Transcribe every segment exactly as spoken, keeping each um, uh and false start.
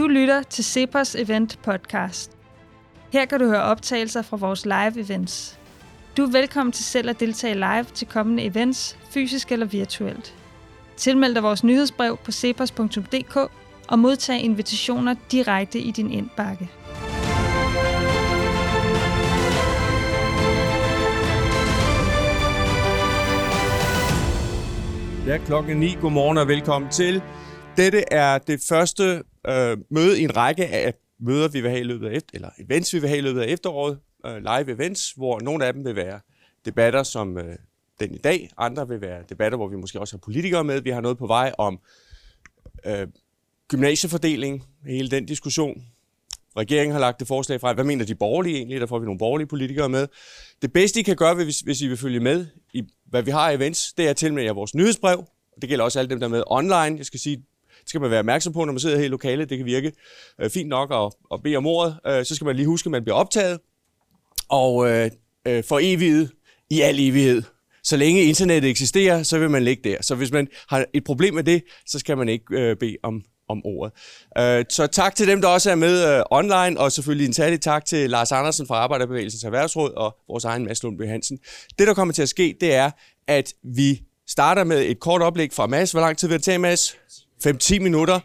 Du lytter til CEPOS Event Podcast. Her kan du høre optagelser fra vores live events. Du er velkommen til selv at deltage live til kommende events, fysisk eller virtuelt. Tilmeld dig vores nyhedsbrev på cepos punktum d k og modtag invitationer direkte i din indbakke. Det er klokken ni. Godmorgen og velkommen til. Dette er det første øh, møde i en række af møder, vi vil have i løbet af efter, eller events, vi vil have i løbet af efteråret. Øh, live events, hvor nogle af dem vil være debatter som øh, den i dag. Andre vil være debatter, hvor vi måske også har politikere med. Vi har noget på vej om øh, gymnasiefordeling, hele den diskussion. Regeringen har lagt det forslag fra. Hvad mener de borgerlige egentlig? Der får vi nogle borgerlige politikere med. Det bedste, I kan gøre, hvis, hvis I vil følge med i, hvad vi har i events, det er at tilmelde jer vores nyhedsbrev. Det gælder også alle dem, der er med online. Jeg skal sige, det skal man være opmærksom på, når man sidder her i lokalet. Det kan virke øh, fint nok at, at bede om ordet. Øh, så skal man lige huske, at man bliver optaget. Og øh, øh, for evigt, i al evighed. Så længe internettet eksisterer, så vil man ligge der. Så hvis man har et problem med det, så skal man ikke øh, bede om om ordet. Så tak til dem, der også er med online, og selvfølgelig en særlig tak til Lars Andersen fra Arbejderbevægelsens Erhvervsråd og vores egen Mads Lundby Hansen. Det, der kommer til at ske, det er, at vi starter med et kort oplæg fra Mads. Hvor lang tid vil det tage, Mads? fem til ti minutter.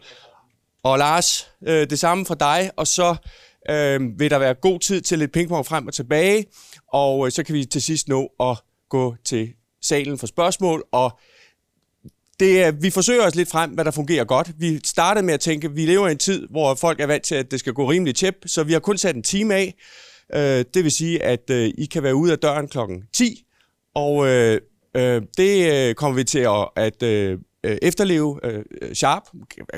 Og Lars, det samme fra dig, og så vil der være god tid til lidt pingpong frem og tilbage, og så kan vi til sidst nå at gå til salen for spørgsmål, og Det, vi forsøger os lidt frem, hvad der fungerer godt. Vi startede med at tænke, at vi lever i en tid, hvor folk er vant til, at det skal gå rimelig tæt, så vi har kun sat en time af. Det vil sige, at I kan være ude af døren klokken ti, og det kommer vi til at efterleve sharp,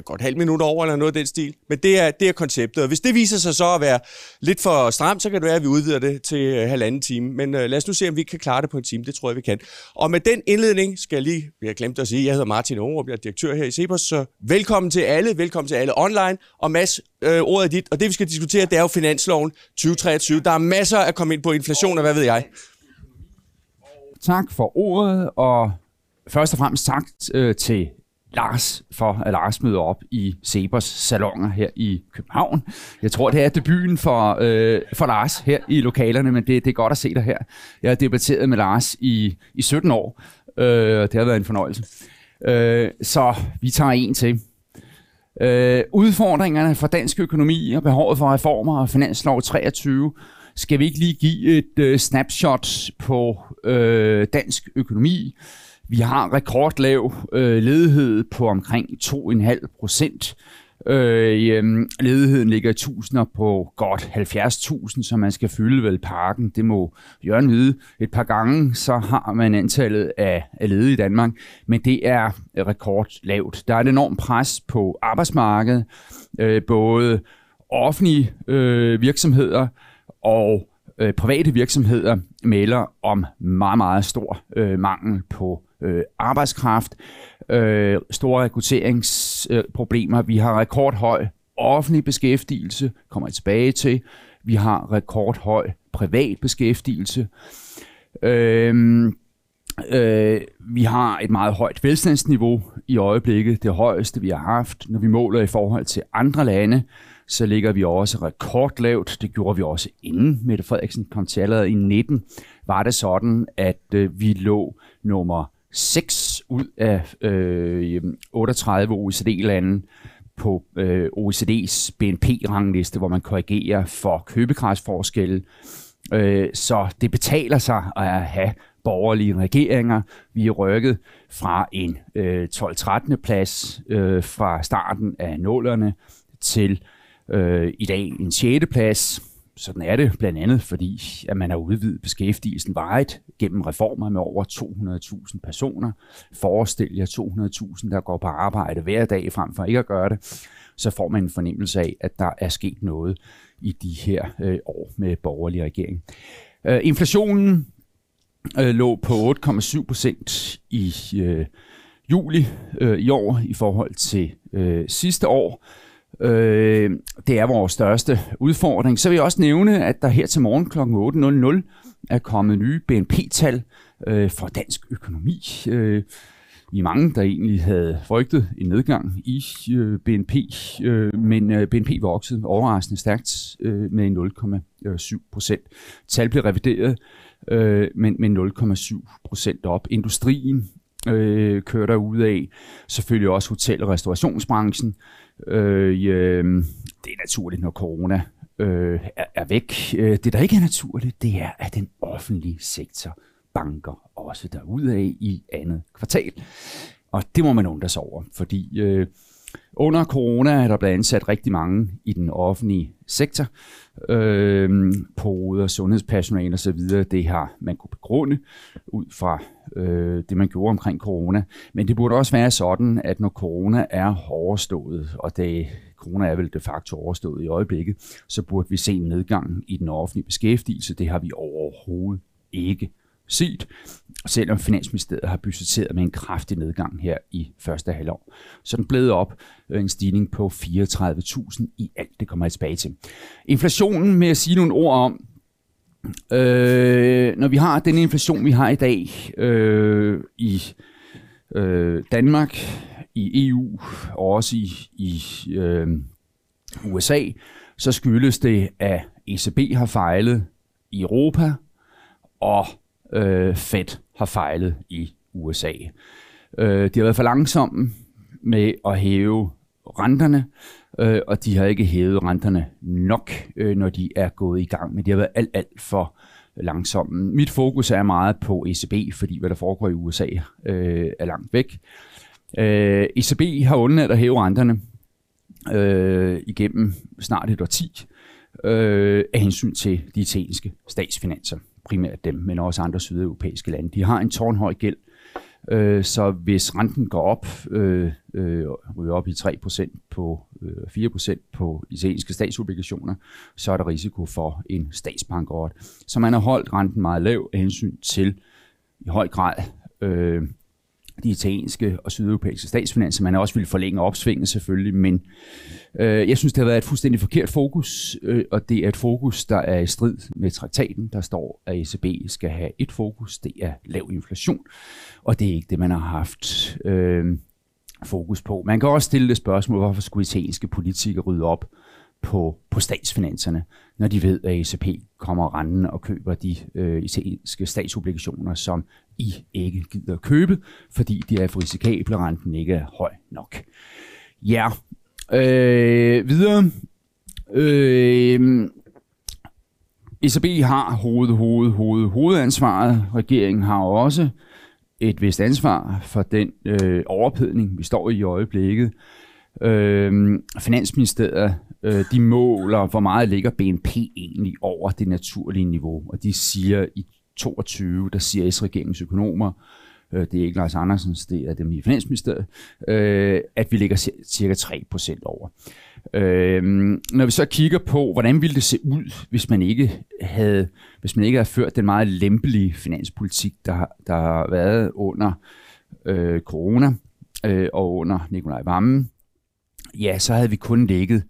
godt halv minut over eller noget af den stil, men det er, det er konceptet. Og hvis det viser sig så at være lidt for stramt, så kan det være, at vi udvider det til halvanden time. Men lad os nu se, om vi kan klare det på en time. Det tror jeg, vi kan. Og med den indledning skal jeg lige, jeg glemte at sige, jeg hedder Martin Ågerup, jeg er direktør her i CEPOS, så velkommen til alle, velkommen til alle online, og Mads, øh, ordet er dit. Og det, vi skal diskutere, det er jo Finansloven tyve treogtyve. Der er masser at komme ind på, inflation og hvad ved jeg. Tak for ordet, og først og fremmest tak øh, til Lars for, at Lars møder op i CEPOS salonger her i København. Jeg tror, det er debuten for, øh, for Lars her i lokalerne, men det, det er godt at se dig her. Jeg har debatteret med Lars i, i sytten år, øh, det har været en fornøjelse. Øh, så vi tager en til. Øh, udfordringerne for dansk økonomi og behovet for reformer og finanslov treogtyve. Skal vi ikke lige give et øh, snapshot på øh, dansk økonomi? Vi har rekordlav øh, ledighed på omkring to komma fem procent. Øh, ledigheden ligger i tusinder på godt halvfjerds tusind, så man skal fylde vel parken. Det må Jørgen vide et par gange, så har man antallet af, af ledige i Danmark. Men det er rekordlavt. Der er et enormt pres på arbejdsmarkedet, øh, både offentlige øh, virksomheder og øh, private virksomheder melder om meget, meget stor øh, mangel på Øh, arbejdskraft, øh, store rekrutteringsproblemer. Øh, vi har rekordhøj offentlig beskæftigelse, kommer jeg tilbage til. Vi har rekordhøj privat beskæftigelse. Øh, øh, vi har et meget højt velstandsniveau i øjeblikket, det højeste vi har haft. Når vi måler i forhold til andre lande, så ligger vi også rekordlavt. Det gjorde vi også inden Mette Frederiksen kom til, allerede i nitten. Var det sådan, at øh, vi lå nummer seks ud af øh, otteogtredive O E C D-lande på øh, O E C D's B N P-rangliste, hvor man korrigerer for købekraftsforskelle. Øh, så det betaler sig at have borgerlige regeringer. Vi er rykket fra en øh, tolv-trettende plads øh, fra starten af nullerne til øh, i dag en sjette plads. Sådan er det blandt andet, fordi at man har udvidet beskæftigelsen varigt gennem reformer med over to hundrede tusind personer. Forestil jer to hundrede tusind, der går på arbejde hver dag frem for ikke at gøre det. Så får man en fornemmelse af, at der er sket noget i de her øh, år med borgerlig regering. Øh, inflationen øh, lå på otte komma syv procent i øh, juli øh, i år i forhold til øh, sidste år. Øh, det er vores største udfordring. Så vil jeg også nævne, at der her til morgen klokken otte er kommet nye B N P-tal øh, for dansk økonomi. Øh, vi er mange, der egentlig havde frygtet en nedgang i øh, B N P, øh, men øh, B N P voksede overraskende stærkt øh, med nul komma syv procent. Tal blev revideret, øh, men med nul komma syv procent op. Industrien øh, kører derudad, selvfølgelig også hotel- og restaurationsbranchen. Øh, øh, det er naturligt, når corona øh, er, er væk. Det, der ikke er naturligt, det er, at den offentlige sektor banker også derudad i andet kvartal. Og det må man undre sig over, fordi øh, under corona er der blevet ansat rigtig mange i den offentlige sektor. Øh, Poder, sundhedspersonale osv., det har man kunne begrunde ud fra øh, det, man gjorde omkring corona. Men det burde også være sådan, at når corona er overstået, og det corona er vel de facto overstået i øjeblikket, så burde vi se en nedgang i den offentlige beskæftigelse. Det har vi overhovedet ikke set, selvom Finansministeriet har budgetteret med en kraftig nedgang her i første halvår. Så den blev op en stigning på fireogtredive tusind i alt, det kommer jeg tilbage til. Inflationen, med at sige nogle ord om, øh, når vi har den inflation, vi har i dag øh, i øh, Danmark, i E U og også i, i øh, U S A, så skyldes det, at E C B har fejlet i Europa, og Øh, Fed har fejlet i U S A. Øh, de har været for langsomme med at hæve renterne, øh, og de har ikke hævet renterne nok, øh, når de er gået i gang. Men de har været alt, alt for langsomme. Mit fokus er meget på E C B, fordi hvad der foregår i U S A øh, er langt væk. Øh, E C B har undladt at hæve renterne øh, igennem snart et årti øh, af hensyn til de italienske statsfinanser. Primært dem, men også andre sydeuropæiske lande. De har en tårnhøj gæld, øh, så hvis renten går op, øh, øh, ryger op i tre procent på øh, fire procent på italienske statsobligationer, så er der risiko for en statsbankerot. Så man har holdt renten meget lav af hensyn til i høj grad øh, de italienske og sydeuropæiske statsfinanser. Man har også ville forlænge opsvinget selvfølgelig, men øh, jeg synes, det har været et fuldstændig forkert fokus, øh, og det er et fokus, der er i strid med traktaten. Der står, at E C B skal have et fokus, det er lav inflation, og det er ikke det, man har haft øh, fokus på. Man kan også stille det spørgsmål, hvorfor skulle italienske politikere rydde op på, på statsfinanserne, når de ved, at E C B kommer renden og køber de øh, italienske statsobligationer, som I ikke gider købe, fordi de er for risikable, renten ikke er høj nok. Ja, øh, videre. Øh, E C B har hoved, hoved, hoved, hovedansvaret. Regeringen har også et vist ansvar for den øh, overophedning, vi står i i øjeblikket. Øh, Finansministeriet, øh, de måler, hvor meget ligger B N P egentlig over det naturlige niveau, og de siger i toogtyve, der siger S-regeringens økonomer, øh, det er ikke Lars Andersens, det er dem i Finansministeriet, øh, at vi ligger cirka tre procent over. Øh, når vi så kigger på, hvordan ville det se ud, hvis man ikke havde, hvis man ikke havde ført den meget lempelige finanspolitik, der, der har været under øh, corona øh, og under Nicolai Wammen, ja, så havde vi kun ligget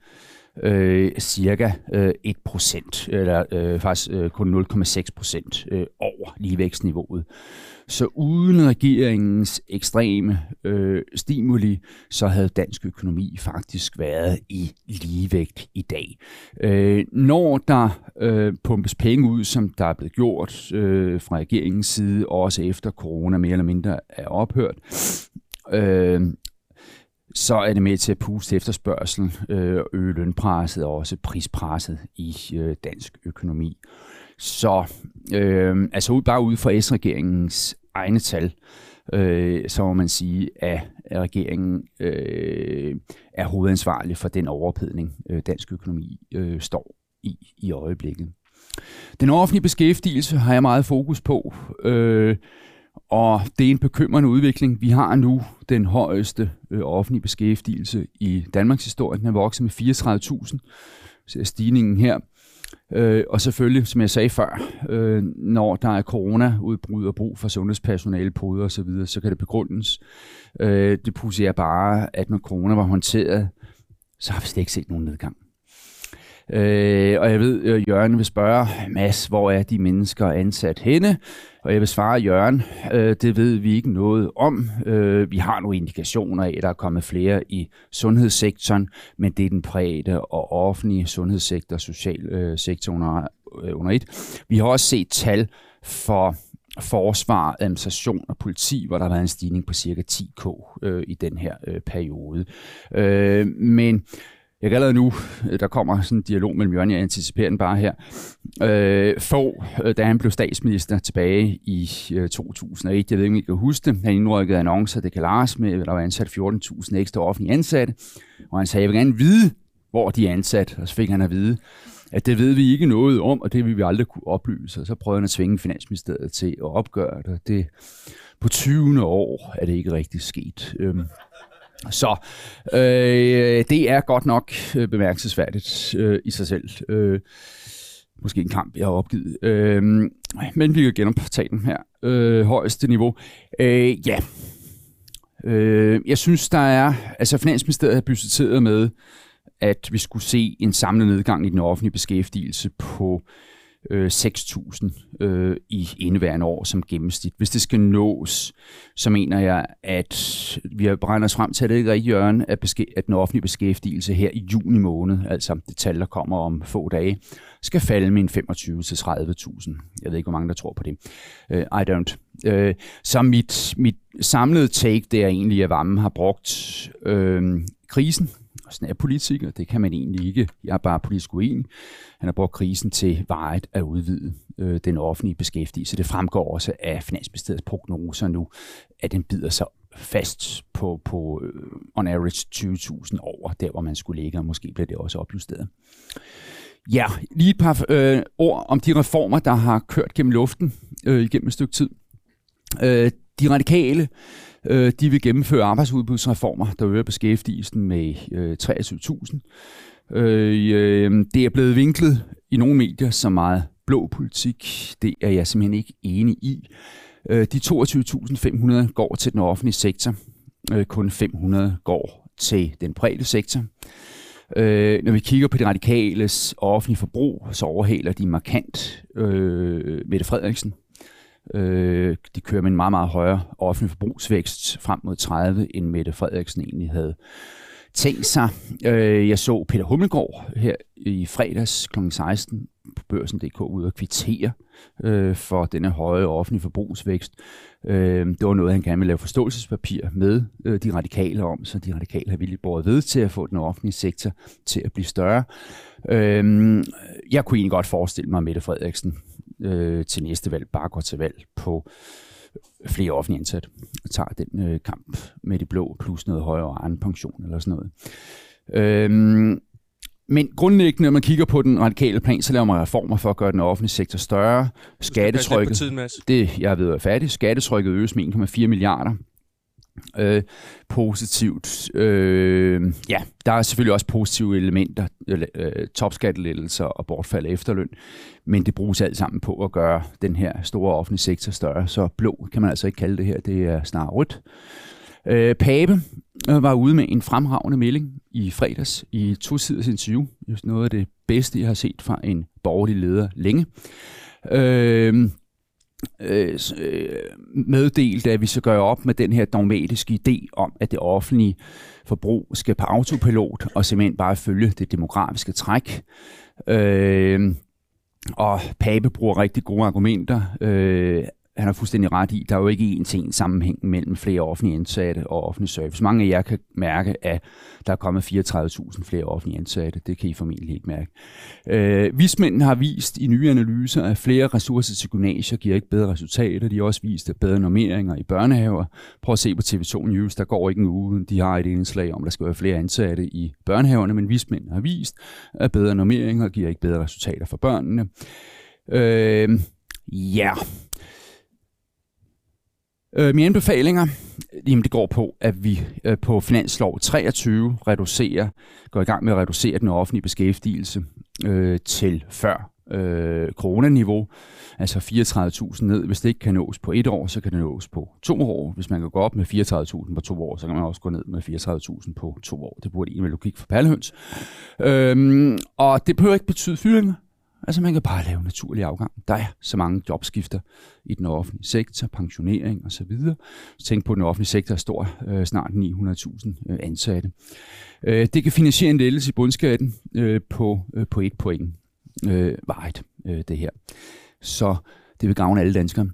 Øh, cirka øh, en procent, eller øh, faktisk øh, kun nul komma seks procent øh, over ligevækstniveauet. Så uden regeringens ekstreme øh, stimuli, så havde dansk økonomi faktisk været i ligevægt i dag. Øh, når der øh, pumpes penge ud, som der er blevet gjort øh, fra regeringens side, også efter corona mere eller mindre er ophørt, øh, så er det med til at puste efterspørgselen øh, og øge lønpresset og også prispresset i øh, dansk økonomi. Så øh, altså ud, bare ud fra S-regeringens egne tal, øh, så må man sige, at regeringen øh, er hovedansvarlig for den overophedning, øh, dansk økonomi øh, står i i øjeblikket. Den offentlige beskæftigelse har jeg meget fokus på, øh, og det er en bekymrende udvikling. Vi har nu den højeste øh, offentlige beskæftigelse i Danmarks historie. Den er vokset med fireogtredive tusind, så stigningen her. Øh, og selvfølgelig, som jeg sagde før, øh, når der er coronaudbrud og brug for sundhedspersonale, poder og så videre, så kan det begrundes. Øh, det pudser bare, at når corona var håndteret, så har vi slet ikke set nogen nedgang. Øh, og jeg ved, at Jørgen vil spørge, Mads, hvor er de mennesker ansat henne? Og jeg vil svare Jørgen, øh, det ved vi ikke noget om. Øh, vi har nogle indikationer af, at der er kommet flere i sundhedssektoren, men det er den private og offentlige sundhedssektor, social øh, sektor under, øh, under et. Vi har også set tal for forsvar, administration og politi, hvor der har været en stigning på cirka ti tusind øh, i den her øh, periode. Øh, men jeg kan allerede nu, der kommer sådan en dialog mellem Jørgen, jeg anticiperer den bare her, øh, få, da han blev statsminister tilbage i øh, to tusind og et, jeg ved ikke, om I kan huske det, han indrykkede annoncer, det kan Lars med, der var ansat fjorten tusind ekstra offentlige ansatte, og han sagde, jeg vil gerne vide, hvor de er ansat, og så fik han at vide, at det ved vi ikke noget om, og det vil vi aldrig kunne oplyse. Og så prøvede han at tvinge Finansministeriet til at opgøre det. Det på tyvende år er det ikke rigtig sket. Øhm, så øh, det er godt nok øh, bemærkelsesværdigt øh, i sig selv. Øh, måske en kamp, jeg har opgivet. Øh, men vi kan genoptage den her øh, højeste niveau. Øh, ja, øh, jeg synes, der er... Altså, Finansministeriet har budgetteret med at vi skulle se en samlet nedgang i den offentlige beskæftigelse på øh, seks tusind øh, i indeværende år som gennemsnit. Hvis det skal nås, så mener jeg, at vi har beregnet os frem til, at det ikke er rigtigt, Jørgen, at, beske- at den offentlige beskæftigelse her i juni måned, altså det tal, der kommer om få dage, skal falde med en femogtyve til tredive tusind. Jeg ved ikke, hvor mange der tror på det. Uh, I don't. Uh, så mit, mit samlede take, det er egentlig, at Wammen har brugt øh, krisen. Sådan er politiker, det kan man egentlig ikke. Jeg er bare politisk uenig. Han har brugt krisen til varigt at udvide øh, den offentlige beskæftigelse. Det fremgår også af Finansministeriets prognoser nu, at den bider sig fast på, på øh, on average tyve tusind over, der hvor man skulle ligge, og måske bliver det også opjusteret. Ja, lige et par øh, ord om de reformer, der har kørt gennem luften øh, igennem et stykke tid. Øh, de radikale de vil gennemføre arbejdsudbudsreformer, der øger beskæftigelsen med treogtyve tusind. Det er blevet vinklet i nogle medier som meget blå politik. Det er jeg simpelthen ikke enig i. De toogtyve tusind fem hundrede går til den offentlige sektor. Kun fem hundrede går til den private sektor. Øh, når vi kigger på de radikales offentlige forbrug, så overhaler de markant øh, Mette Frederiksen. De kører med en meget, meget højere offentlig forbrugsvækst frem mod tredive, end Mette Frederiksen egentlig havde tænkt sig. Jeg så Peter Hummelgaard her i fredags klokken seksten på børsen punktum d k ud og kvittere for denne høje offentlige forbrugsvækst. Det var noget, han gerne ville lave forståelsespapir med de radikale om, så de radikale har vildt båret ved til at få den offentlige sektor til at blive større. Jeg kunne egentlig godt forestille mig, Mette Frederiksen til næste valg bare går til valg på flere offentlige ansat og tager den øh, kamp med de blå plus noget højere Arne-pension eller sådan noget. Øhm, men grundlæggende, når man kigger på den radikale plan, så laver man reformer for at gøre den offentlige sektor større. Skattetrykket, tiden, det jeg ved er fattigt, skattetrykket øges med en komma fire milliarder. Øh, positivt. Øh, ja, der er selvfølgelig også positive elementer, øh, topskattelettelser og bortfald af efterløn, men det bruges alt sammen på at gøre den her store offentlige sektor større, så blå kan man altså ikke kalde det her, det er snarere rødt. Øh, Pape var ude med en fremragende melding i fredags i tosiders interview. Just noget af det bedste, jeg har set fra en borgerlig leder længe. Øh, Øh, meddelt, at vi skal gøre op med den her dogmatiske idé om, at det offentlige forbrug skal på autopilot og simpelthen bare følge det demografiske træk. Øh, og Pape bruger rigtig gode argumenter. Øh, han har fuldstændig ret i, der er jo ikke en til en sammenhæng mellem flere offentlige ansatte og offentlig service. Mange af jer kan mærke, at der er kommet fireogtredive tusind flere offentlige ansatte. Det kan I formentlig ikke mærke. Øh, Vismændene har vist i nye analyser, at flere ressourcer til gymnasier giver ikke bedre resultater. De har også vist, at bedre normeringer i børnehaver. Prøv at se på T V to News. Der går ikke en uge. De har et indslag om, at der skal være flere ansatte i børnehaverne, men Vismændene har vist, at bedre normeringer giver ikke bedre resultater for børnene. Øh, ja... Mine anbefalinger, jamen det går på, at vi på Finanslov treogtyve reducerer, går i gang med at reducere den offentlige beskæftigelse øh, til før øh, coronaniveau, altså fireogtredive tusind ned. Hvis det ikke kan nås på et år, så kan det nås på to år. Hvis man kan gå op med fireogtredive tusind på to år, så kan man også gå ned med fireogtredive tusind på to år. Det burde egentlig logik for perlehøns. Øhm, og det behøver ikke betyde fyringer. Altså man kan bare lave naturlig afgang. Der er så mange jobskifter i den offentlige sektor, pensionering og så videre. Tænk på, at den offentlige sektor står øh, snart ni hundrede tusind øh, ansatte. Øh, det kan finansiere en lettelse i bundskatten øh, på, øh, på et point øh, varigt, øh, det her. Så det vil gavne alle danskere.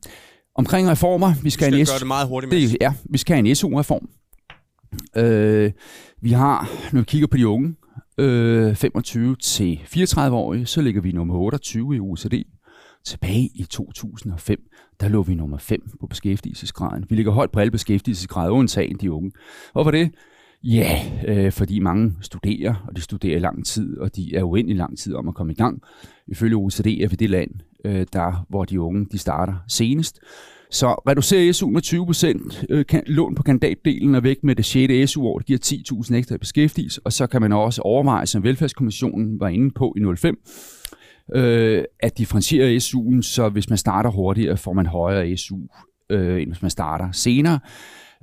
Omkring reformer, vi skal, vi skal en gøre det meget hurtigt. Det, ja, vi skal have en S U-reform. Øh, vi har, når vi kigger på de unge, femogtyve til fireogtredive-årige, så ligger vi nummer otteogtyve i O E C D. Tilbage i to tusind og fem, der lå vi nummer fem på beskæftigelsesgraden. Vi ligger højt på alle beskæftigelsesgrader, undtagen de unge. Hvorfor det? Ja, øh, fordi mange studerer, og de studerer i lang tid, og de er uendelig lang tid om at komme i gang. Ifølge O E C D er vi det land, øh, der, hvor de unge de starter senest. Så reducerer S U med tyve procent, øh, kan, lån på kandidatdelen og væk med det sjette S U-år, det giver ti tusind ekstra i beskæftigelse, og så kan man også overveje, som Velfærdskommissionen var inde på i nul fem, øh, at differentiere S U'en, så hvis man starter hurtigere, får man højere S U, øh, end hvis man starter senere.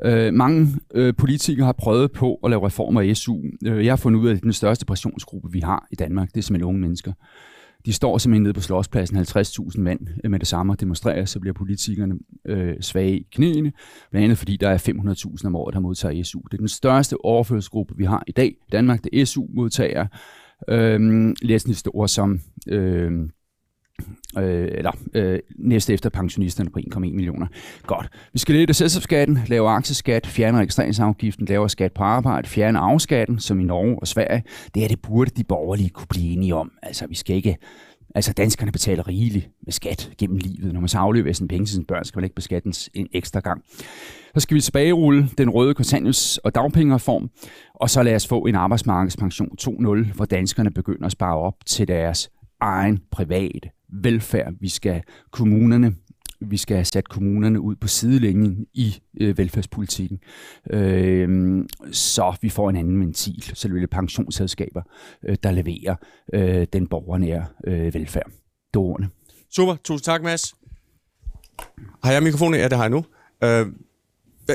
Øh, mange øh, politikere har prøvet på at lave reformer af S U. Jeg har fundet ud af, at den største pressionsgruppe, vi har i Danmark, det er simpelthen unge mennesker. De står simpelthen nede på Slotspladsen, halvtreds tusind mand med det samme og demonstrerer, så bliver politikerne øh, svage i knæene, blandt andet fordi der er fem hundrede tusind om året, der modtager S U. Det er den største overførselsgruppe, vi har i dag i Danmark, det er S U-modtagere, øh, læsende store som, øh, øh, eller øh, næste efter pensionisterne på en komma en millioner. Godt. Vi skal lette selskabsskatten, lave aktieskat, fjerne registreringsafgiften, lave skat på arbejde, fjerne arveskatten, som i Norge og Sverige. Det her, det burde de borgerlige kunne blive enige om. Altså, vi skal ikke... Altså, danskerne betaler rigeligt med skat gennem livet. Når man så afleverer sin penge til sine børn, skal man ikke beskattes en ekstra gang. Så skal vi tilbagerulle den røde kontanthjælps- og dagpengereform, og så lad os få en arbejdsmarkedspension to punkt nul, hvor danskerne begynder at spare op til deres egen private velfærd. Vi skal kommunerne, vi skal have sat kommunerne ud på sidelinjen i øh, velfærdspolitikken, øh, så vi får en anden ventil, så det er pensionsselskaber, øh, der leverer øh, den borgernære øh, velfærd. Det var ordene. Super, tusind tak, Mads. Har jeg mikrofonen? Ja, det har jeg nu. Øh,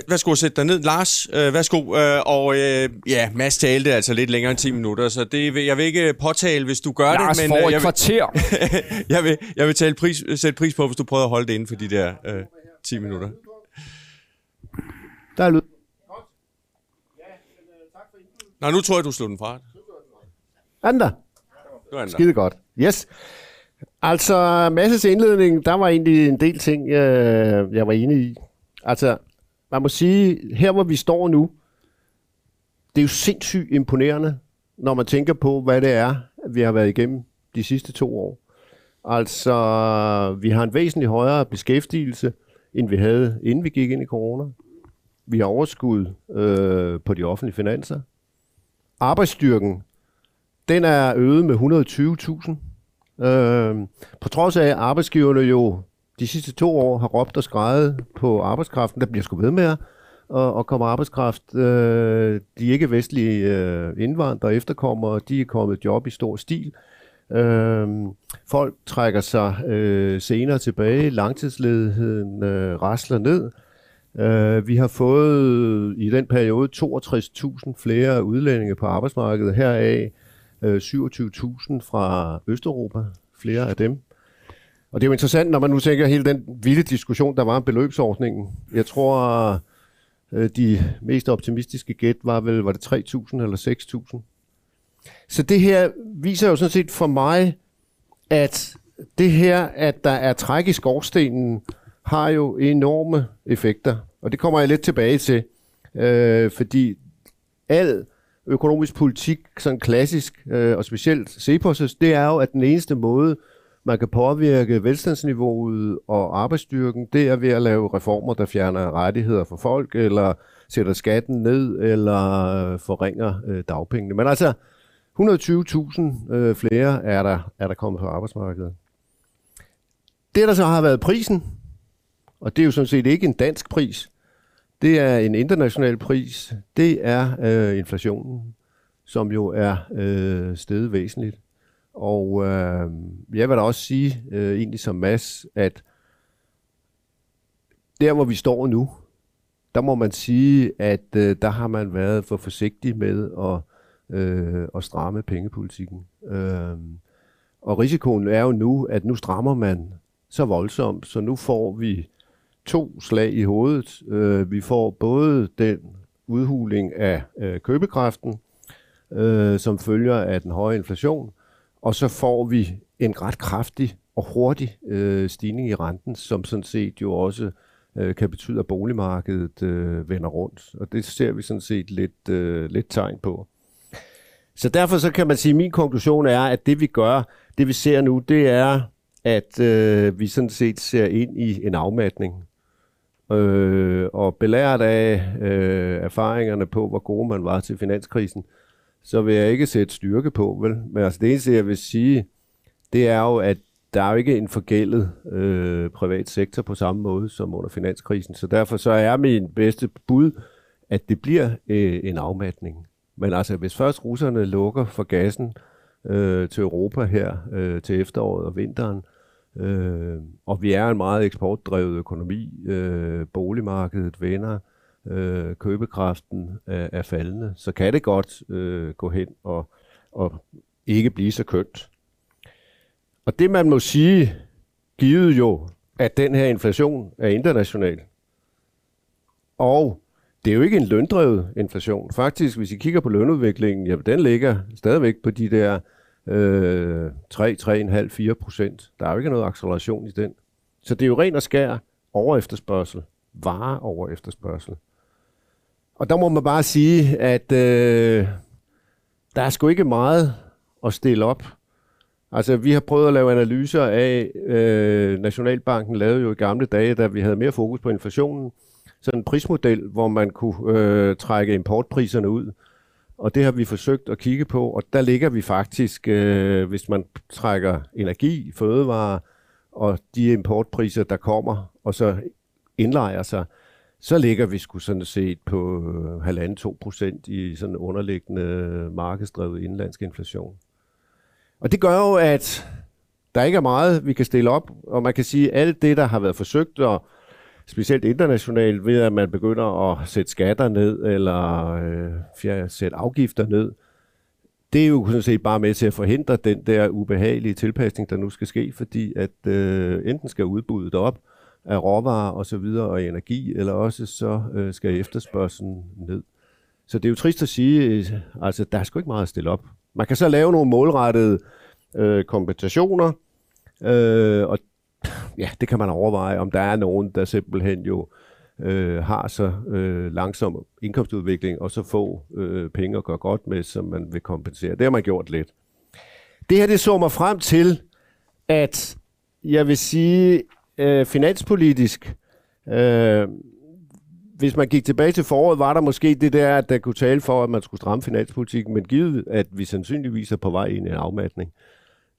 værsgo at sætte dig ned, Lars. Øh, værsgo. Øh, og øh, ja, Mads talte altså lidt længere end ti minutter, så det vil, jeg vil ikke påtale, hvis du gør Lars det. Lars får et jeg kvarter. Vil, jeg vil, jeg vil tale pris, sætte pris på, hvis du prøver at holde det inden for de der øh, ti minutter. Der er lyd. Nå, nu tror jeg, du slog den fra. Ander. Skide godt. Yes. Altså, Mads' indledning, der var egentlig en del ting, øh, jeg var enig i. Altså... Man må sige, her hvor vi står nu, det er jo sindssygt imponerende, når man tænker på, hvad det er, vi har været igennem de sidste to år. Altså, vi har en væsentlig højere beskæftigelse, end vi havde, inden vi gik ind i corona. Vi har overskud øh, på de offentlige finanser. Arbejdsstyrken, den er øget med et hundrede og tyve tusind. Øh, på trods af, at arbejdsgiverne jo... De sidste to år har råbt og skreget på arbejdskraften, der bliver sgu ved med at komme arbejdskraft. Øh, de ikke-vestlige øh, indvandrere efterkommere, de er kommet job i stor stil. Øh, folk trækker sig øh, senere tilbage, langtidsledigheden øh, rasler ned. Øh, vi har fået i den periode toogtres tusind flere udlændinge på arbejdsmarkedet, heraf øh, syvogtyve tusind fra Østeuropa, flere af dem. Og det er jo interessant, når man nu tænker hele den vilde diskussion, der var om beløbsordningen. Jeg tror, de mest optimistiske gæt var vel, var det tre tusind eller seks tusind. Så det her viser jo sådan set for mig, at det her, at der er træk i skorstenen, har jo enorme effekter. Og det kommer jeg lidt tilbage til, øh, fordi al økonomisk politik, sådan klassisk, øh, og specielt CEPOS, det er jo, at den eneste måde, man kan påvirke velstandsniveauet og arbejdsstyrken, det er ved at lave reformer, der fjerner rettigheder for folk, eller sætter skatten ned, eller forringer øh, dagpengene. Men altså, et hundrede og tyve tusind øh, flere er der, er der kommet på arbejdsmarkedet. Det, der så har været prisen, og det er jo sådan set ikke en dansk pris, det er en international pris, det er øh, inflationen, som jo er øh, steget væsentligt. Og øh, jeg vil da også sige, øh, egentlig som Mads, at der hvor vi står nu, der må man sige, at øh, der har man været for forsigtig med at, øh, at stramme pengepolitikken. Øh, og risikoen er jo nu, at nu strammer man så voldsomt, så nu får vi to slag i hovedet. Øh, vi får både den udhuling af øh, købekraften, øh, som følger af den høje inflation, og så får vi en ret kraftig og hurtig øh, stigning i renten, som sådan set jo også øh, kan betyde, at boligmarkedet øh, vender rundt. Og det ser vi sådan set lidt, øh, lidt tegn på. Så derfor så kan man sige, at min konklusion er, at det vi gør, det vi ser nu, det er, at øh, vi sådan set ser ind i en afmatning. Øh, og belært af øh, erfaringerne på, hvor gode man var til finanskrisen, så vil jeg ikke sætte styrke på, vel? Men altså det eneste, jeg vil sige, det er jo, at der er jo ikke en forgældet øh, privat sektor på samme måde som under finanskrisen. Så derfor så er min bedste bud, at det bliver øh, en afmatning. Men altså, hvis først russerne lukker for gassen øh, til Europa her øh, til efteråret og vinteren, øh, og vi er en meget eksportdrevet økonomi, øh, boligmarkedet vender, Øh, købekraften er, er faldende, så kan det godt øh, gå hen og, og ikke blive så kønt. Og det man må sige, givet jo, at den her inflation er international. Og det er jo ikke en løndrevet inflation. Faktisk, hvis I kigger på lønudviklingen, jamen, den ligger stadigvæk på de der øh, tre, tre komma fem, fire procent. Der er jo ikke noget acceleration i den. Så det er jo ren og skær over efterspørgsel, varer over efterspørgsel. Og der må man bare sige, at øh, der er sgu ikke meget at stille op. Altså, vi har prøvet at lave analyser af, øh, Nationalbanken lavede jo i gamle dage, da vi havde mere fokus på inflationen, sådan en prismodel, hvor man kunne øh, trække importpriserne ud. Og det har vi forsøgt at kigge på, og der ligger vi faktisk, øh, hvis man trækker energi, fødevarer og de importpriser, der kommer, og så indlejer sig, så ligger vi sgu sådan set på halvanden til to procent i sådan underliggende markedsdrevet indlandsk inflation. Og det gør jo, at der ikke er meget, vi kan stille op, og man kan sige, at alt det, der har været forsøgt, og specielt internationalt, ved at man begynder at sætte skatter ned, eller øh, sætte afgifter ned, det er jo sådan set bare med til at forhindre den der ubehagelige tilpasning, der nu skal ske, fordi at øh, enten skal udbuddet op, af råvarer og så videre og energi, eller også så øh, skal efterspørgselen ned. Så det er jo trist at sige, øh, altså der er sgu ikke meget at stille op. Man kan så lave nogle målrettede øh, kompensationer, øh, og ja, det kan man overveje, om der er nogen, der simpelthen jo øh, har så øh, langsom indkomstudvikling, og så få øh, penge at gøre godt med, som man vil kompensere. Det har man gjort lidt. Det her, det så mig frem til, at jeg vil sige, Øh, finanspolitisk, øh, hvis man gik tilbage til foråret, var der måske det der, at der kunne tale for, at man skulle stramme finanspolitikken, men givet, at vi sandsynligvis er på vej ind i en afmatning,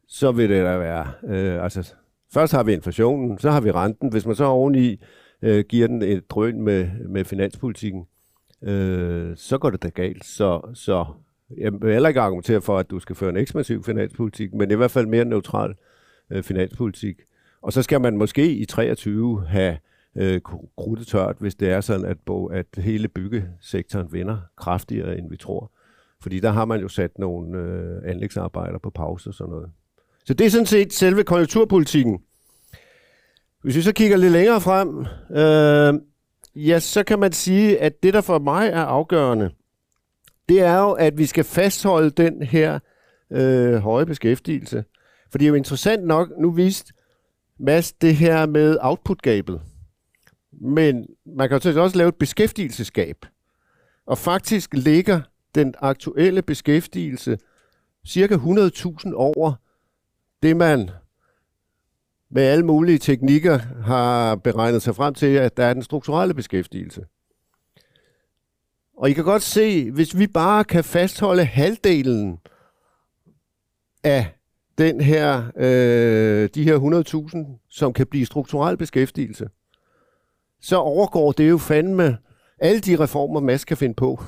så vil det der være. Øh, altså, først har vi inflationen, så har vi renten. Hvis man så oveni øh, giver den et drøn med, med finanspolitikken, øh, så går det da galt. Så, så jeg vil heller ikke argumentere for, at du skal føre en ekspansiv finanspolitik, men i hvert fald mere neutral øh, finanspolitik. Og så skal man måske i treogtyve have øh, krudtet tørt, hvis det er sådan, at, at hele byggesektoren vender kraftigere, end vi tror. Fordi der har man jo sat nogle øh, anlægsarbejder på pause og sådan noget. Så det er sådan set selve konjunkturpolitikken. Hvis vi så kigger lidt længere frem, øh, ja, så kan man sige, at det, der for mig er afgørende, det er jo, at vi skal fastholde den her øh, høje beskæftigelse. For det er jo interessant nok, nu vist, Mads, det her med output-gabet. Men man kan jo også lave et beskæftigelsesgab. Og faktisk ligger den aktuelle beskæftigelse cirka hundrede tusind over det, man med alle mulige teknikker har beregnet sig frem til, at der er den strukturelle beskæftigelse. Og I kan godt se, hvis vi bare kan fastholde halvdelen af den her, øh, de her hundrede tusind, som kan blive strukturel beskæftigelse, så overgår det jo fandme alle de reformer, Mads kan finde på.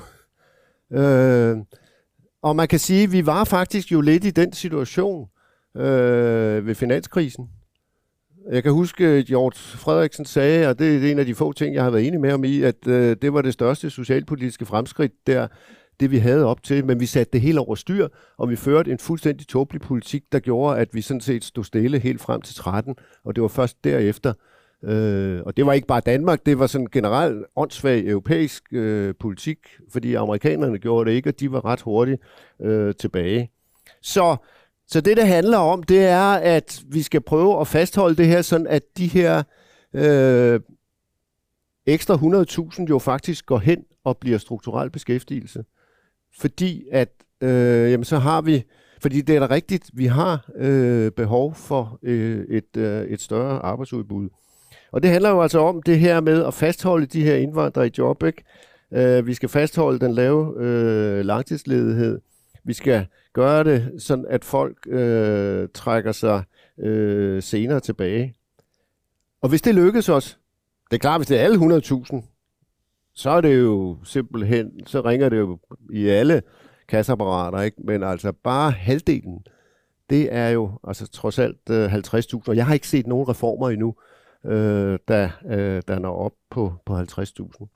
Øh, og man kan sige, at vi var faktisk jo lidt i den situation, øh, ved finanskrisen. Jeg kan huske, at Hjort Frederiksen sagde, og det er en af de få ting, jeg har været enig med ham i, at øh, det var det største socialpolitiske fremskridt der, det vi havde op til, men vi satte det helt over styr, og vi førte en fuldstændig tåbelig politik, der gjorde, at vi sådan set stod stille helt frem til tretten, og det var først derefter. Øh, og det var ikke bare Danmark, det var sådan generelt åndssvag europæisk øh, politik, fordi amerikanerne gjorde det ikke, og de var ret hurtigt øh, tilbage. Så, så det, det handler om, det er, at vi skal prøve at fastholde det her, sådan at de her øh, ekstra hundrede tusind jo faktisk går hen og bliver strukturel beskæftigelse. Fordi at, øh, jamen så har vi, fordi det er da rigtigt, vi har øh, behov for øh, et, øh, et større arbejdsudbud. Og det handler jo altså om det her med at fastholde de her indvandrere i job, ikke? Øh, vi skal fastholde den lave øh, langtidsledighed. Vi skal gøre det sådan, at folk øh, trækker sig øh, senere tilbage. Og hvis det lykkes os, det er klart, hvis det er alle hundrede tusind, så er det jo simpelthen, så ringer det jo i alle kasseapparater, ikke? Men altså bare halvdelen, det er jo altså trods alt halvtreds tusind, og jeg har ikke set nogen reformer endnu, øh, der, øh, der når op på, på halvtreds tusind.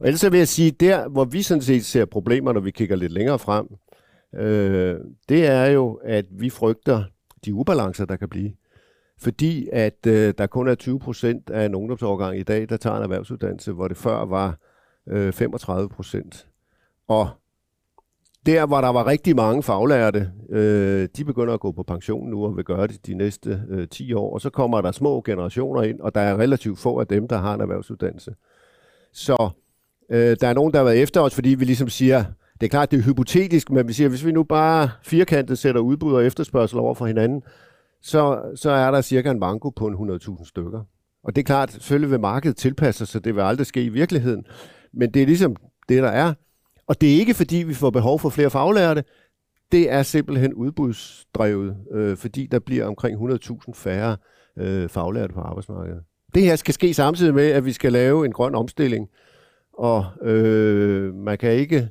Og ellers så vil jeg sige, der hvor vi sådan set ser problemer, når vi kigger lidt længere frem, øh, det er jo, at vi frygter de ubalancer, der kan blive. Fordi at øh, der kun er tyve procent af en ungdomsårgang i dag, der tager en erhvervsuddannelse, hvor det før var øh, femogtredive procent. Og der, hvor der var rigtig mange faglærte, øh, de begynder at gå på pension nu og vil gøre det de næste øh, ti år. Og så kommer der små generationer ind, og der er relativt få af dem, der har en erhvervsuddannelse. Så øh, der er nogen, der har været efter os, fordi vi ligesom siger, det er klart, det er hypotetisk, men vi siger, hvis vi nu bare firkantet sætter udbud og efterspørgsel over for hinanden, Så, så er der cirka en manko på en hundrede tusind stykker. Og det er klart, selvfølgelig vil markedet tilpasse sig, så det vil aldrig ske i virkeligheden. Men det er ligesom det, der er. Og det er ikke, fordi vi får behov for flere faglærte. Det er simpelthen udbudsdrevet, øh, fordi der bliver omkring hundrede tusind færre øh, faglærte på arbejdsmarkedet. Det her skal ske samtidig med, at vi skal lave en grøn omstilling. Og øh, man kan ikke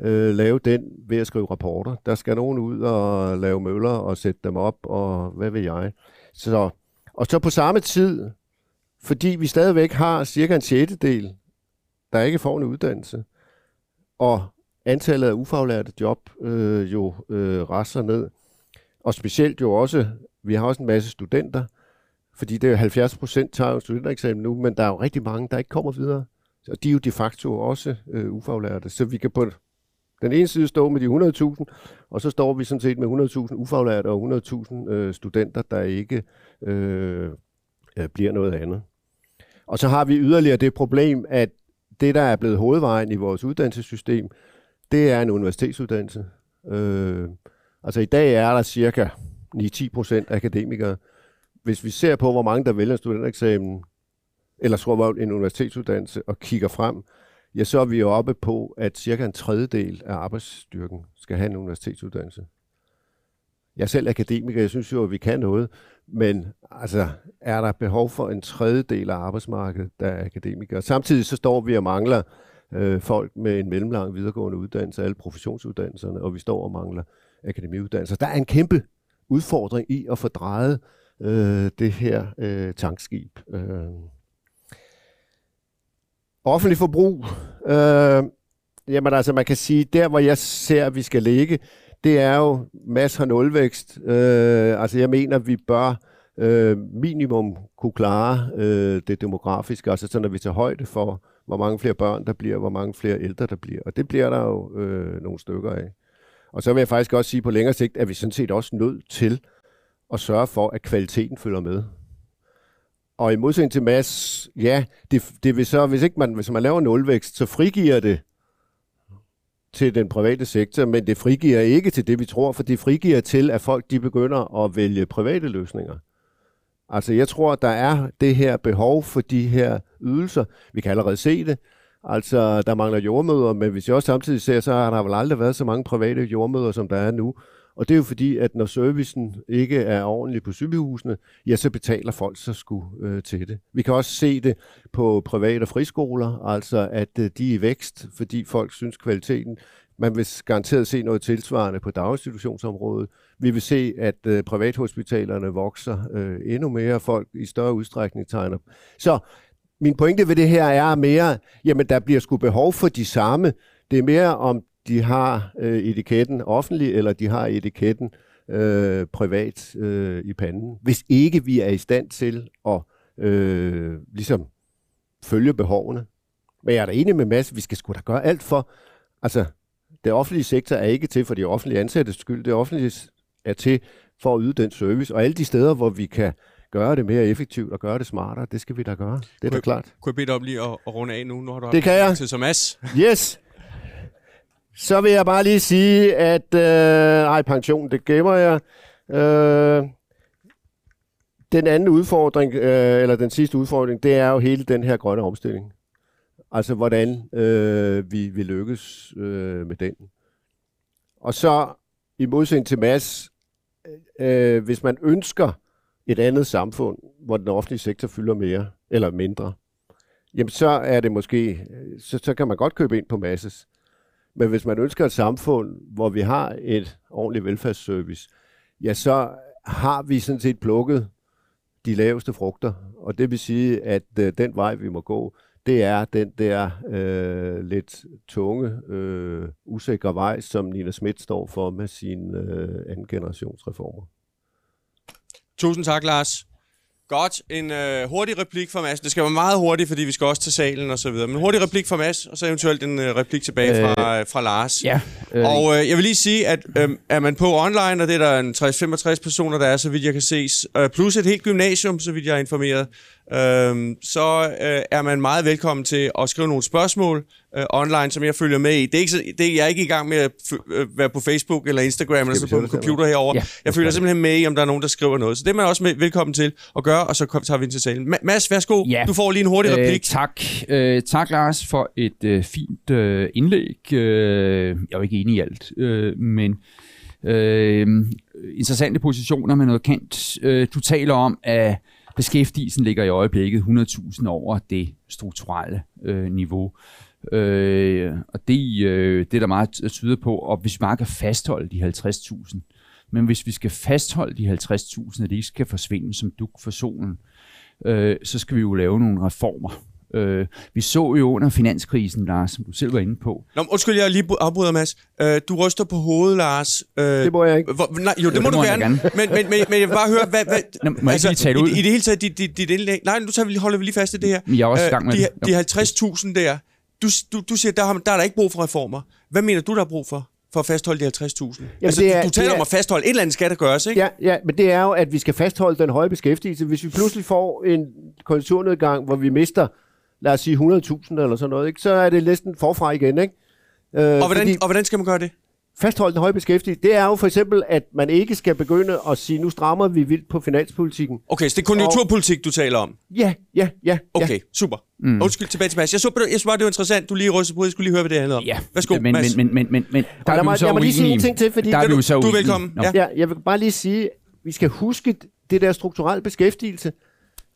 Øh, lave den ved at skrive rapporter. Der skal nogen ud og lave møller og sætte dem op, og hvad ved jeg. Så, og så på samme tid, fordi vi stadigvæk har cirka en sjettedel, der ikke får en uddannelse, og antallet af ufaglærte job øh, jo øh, raser ned. Og specielt jo også, vi har også en masse studenter, fordi det er halvfjerds procent tager jo studentereksamen nu, men der er jo rigtig mange, der ikke kommer videre. Og de er jo de facto også øh, ufaglærte. Så vi kan på den ene side står med de hundrede tusind, og så står vi sådan set med hundrede tusind ufaglærte og hundrede tusind øh, studenter, der ikke øh, bliver noget andet. Og så har vi yderligere det problem, at det, der er blevet hovedvejen i vores uddannelsessystem, det er en universitetsuddannelse. Øh, altså i dag er der cirka ni til ti procent akademikere. Hvis vi ser på, hvor mange der vælger en studentereksamen, eller tror en universitetsuddannelse, og kigger frem, ja, så er vi jo oppe på, at cirka en tredjedel af arbejdsstyrken skal have en universitetsuddannelse. Jeg er selv akademiker, jeg synes jo, at vi kan noget, men altså, er der behov for en tredjedel af arbejdsmarkedet, der er akademikere? Samtidig så står vi og mangler øh, folk med en mellemlang videregående uddannelse, alle professionsuddannelserne, og vi står og mangler akademiuddannelser. Der er en kæmpe udfordring i at få drejet øh, det her øh, tankskib. Øh. Offentlig forbrug, øh, jamen altså man kan sige, der hvor jeg ser, at vi skal ligge, det er jo masser af nulvækst. Øh, altså jeg mener, vi bør øh, minimum kunne klare øh, det demografiske, altså sådan at vi tager højde for, hvor mange flere børn der bliver, hvor mange flere ældre der bliver. Og det bliver der jo øh, nogle stykker af. Og så vil jeg faktisk også sige på længere sigt, at vi sådan set også nødt til at sørge for, at kvaliteten følger med. Og i modsætning til Mads, ja, det, det vil så, hvis ikke man, hvis man laver nulvækst, så frigiver det til den private sektor, men det frigiver ikke til det, vi tror, for det frigiver til, at folk de begynder at vælge private løsninger. Altså jeg tror, der er det her behov for de her ydelser. Vi kan allerede se det. Altså der mangler jordmøder, men hvis jeg også samtidig ser, så har der vel aldrig været så mange private jordmøder, som der er nu. Og det er jo fordi, at når servicen ikke er ordentlig på sygehusene, ja, så betaler folk så sgu øh, til det. Vi kan også se det på private friskoler, altså at øh, de er i vækst, fordi folk synes, kvaliteten Man vil garanteret se noget tilsvarende på daginstitutionsområdet. Vi vil se, at øh, privathospitalerne vokser øh, endnu mere, folk i større udstrækning tegner. Så min pointe ved det her er mere, jamen der bliver sgu behov for de samme. Det er mere om de har øh, etiketten offentlig, eller de har etiketten øh, privat øh, i panden. Hvis ikke vi er i stand til at øh, ligesom følge behovene. Men jeg er da enig med Mads, vi skal sgu da gøre alt for. Altså, det offentlige sektor er ikke til for de offentlige ansattes skyld. Det offentlige er til for at yde den service. Og alle de steder, hvor vi kan gøre det mere effektivt og gøre det smartere, det skal vi da gøre. Det er da klart. Kunne jeg bede dig om lige at, at runde af nu? Nu har du det kan jeg. Til som as. Yes! Så vil jeg bare lige sige, at øh, ej, pension, det gemmer jeg. Øh, den anden udfordring, øh, eller den sidste udfordring, det er jo hele den her grønne omstilling. Altså, hvordan øh, vi vil lykkes øh, med den. Og så, i modsætning til Mads, øh, hvis man ønsker et andet samfund, hvor den offentlige sektor fylder mere eller mindre, jamen så er det måske, så, så kan man godt købe ind på Masses. Men hvis man ønsker et samfund, hvor vi har et ordentligt velfærdsservice, ja, så har vi sådan set plukket de laveste frugter. Og det vil sige, at øh, den vej, vi må gå, det er den der øh, lidt tunge, øh, usikre vej, som Nina Schmidt står for med sine øh, anden generationsreformer. Tusind tak, Lars. Godt. En øh, hurtig replik fra Mads. Det skal være meget hurtigt, fordi vi skal også til salen og så videre. Men hurtig replik fra Mads, og så eventuelt en øh, replik tilbage fra, øh, fra Lars. Ja. Øh. Og øh, jeg vil lige sige, at øh, er man på online, og det er der en tres til femogtres personer, der er, så vidt jeg kan ses, øh, plus et helt gymnasium, så vidt jeg er informeret, øh, så øh, er man meget velkommen til at skrive nogle spørgsmål øh, online, som jeg følger med i. Det er ikke så, det er jeg er ikke i gang med at f- øh, være på Facebook eller Instagram eller så på en computer herover. Ja. Jeg følger simpelthen med i, om der er nogen, der skriver noget. Så det er man også med, velkommen til at gøre. Og så tager vi ind til salen. Ma- Mads, værsgo. Ja. Du får lige en hurtig replik. Øh, tak. Øh, tak, Lars, for et øh, fint øh, indlæg. Øh, jeg er jo ikke enig i alt, øh, men øh, interessante positioner med noget kendt. Øh, du taler om, at beskæftigelsen ligger i øjeblikket hundrede tusind over det strukturelle øh, niveau. Øh, og det, øh, det er der meget tyder på. Og hvis vi bare kan fastholde de halvtreds tusind, men hvis vi skal fastholde de halvtreds tusind, og de ikke skal forsvinde som dug for solen, øh, så skal vi jo lave nogle reformer. Øh, vi så jo under finanskrisen, Lars, som du selv var inde på. Nå, undskyld, jeg lige afbryder, Mads. Øh, du ryster på hovedet, Lars. Øh, det må jeg ikke. Hvor, nej, jo, det, jo, det må, må du gerne. gerne. Men, men, men, men jeg vil bare høre, hvad... hvad Nå, må jeg altså, ikke lige tale ud? I, I det hele taget, dit, dit, dit indlæg... Nej, nu tager vi, holder vi lige fast i det her. Jeg er også i gang med det. De, de halvtreds tusind der, du, du, du siger, der, har, der er der ikke brug for reformer. Hvad mener du, der er brug for? For at fastholde de halvtreds tusind. Altså, er, du, du taler er, om at fastholde. Et eller andet skal der gøres, ikke? Ja, ja, men det er jo, at vi skal fastholde den høje beskæftigelse. Hvis vi pludselig får en konjunkturnedgang, hvor vi mister, lad os sige, hundrede tusind eller sådan noget, ikke? Så er det næsten forfra igen, ikke? Øh, og, hvordan, fordi, og hvordan skal man gøre det? Fastholde den høje beskæftigelse, det er jo for eksempel, at man ikke skal begynde at sige, nu strammer vi vildt på finanspolitikken. Okay, så det er konjunkturpolitik, og du taler om? Ja, ja, ja. Okay, ja. Super. Mm. Undskyld, tilbage til Mads. Jeg så bare, det var interessant, du lige rystede på, jeg skulle lige høre, hvad det handlede om. Ja. Værsgo, men, Mads. Men, men, men, men, der er du så uenig. Jeg må lige sige en ting til, fordi... Der er du så uenig. Du er velkommen. Ja. Ja, jeg vil bare lige sige, vi skal huske det der strukturelle beskæftigelse.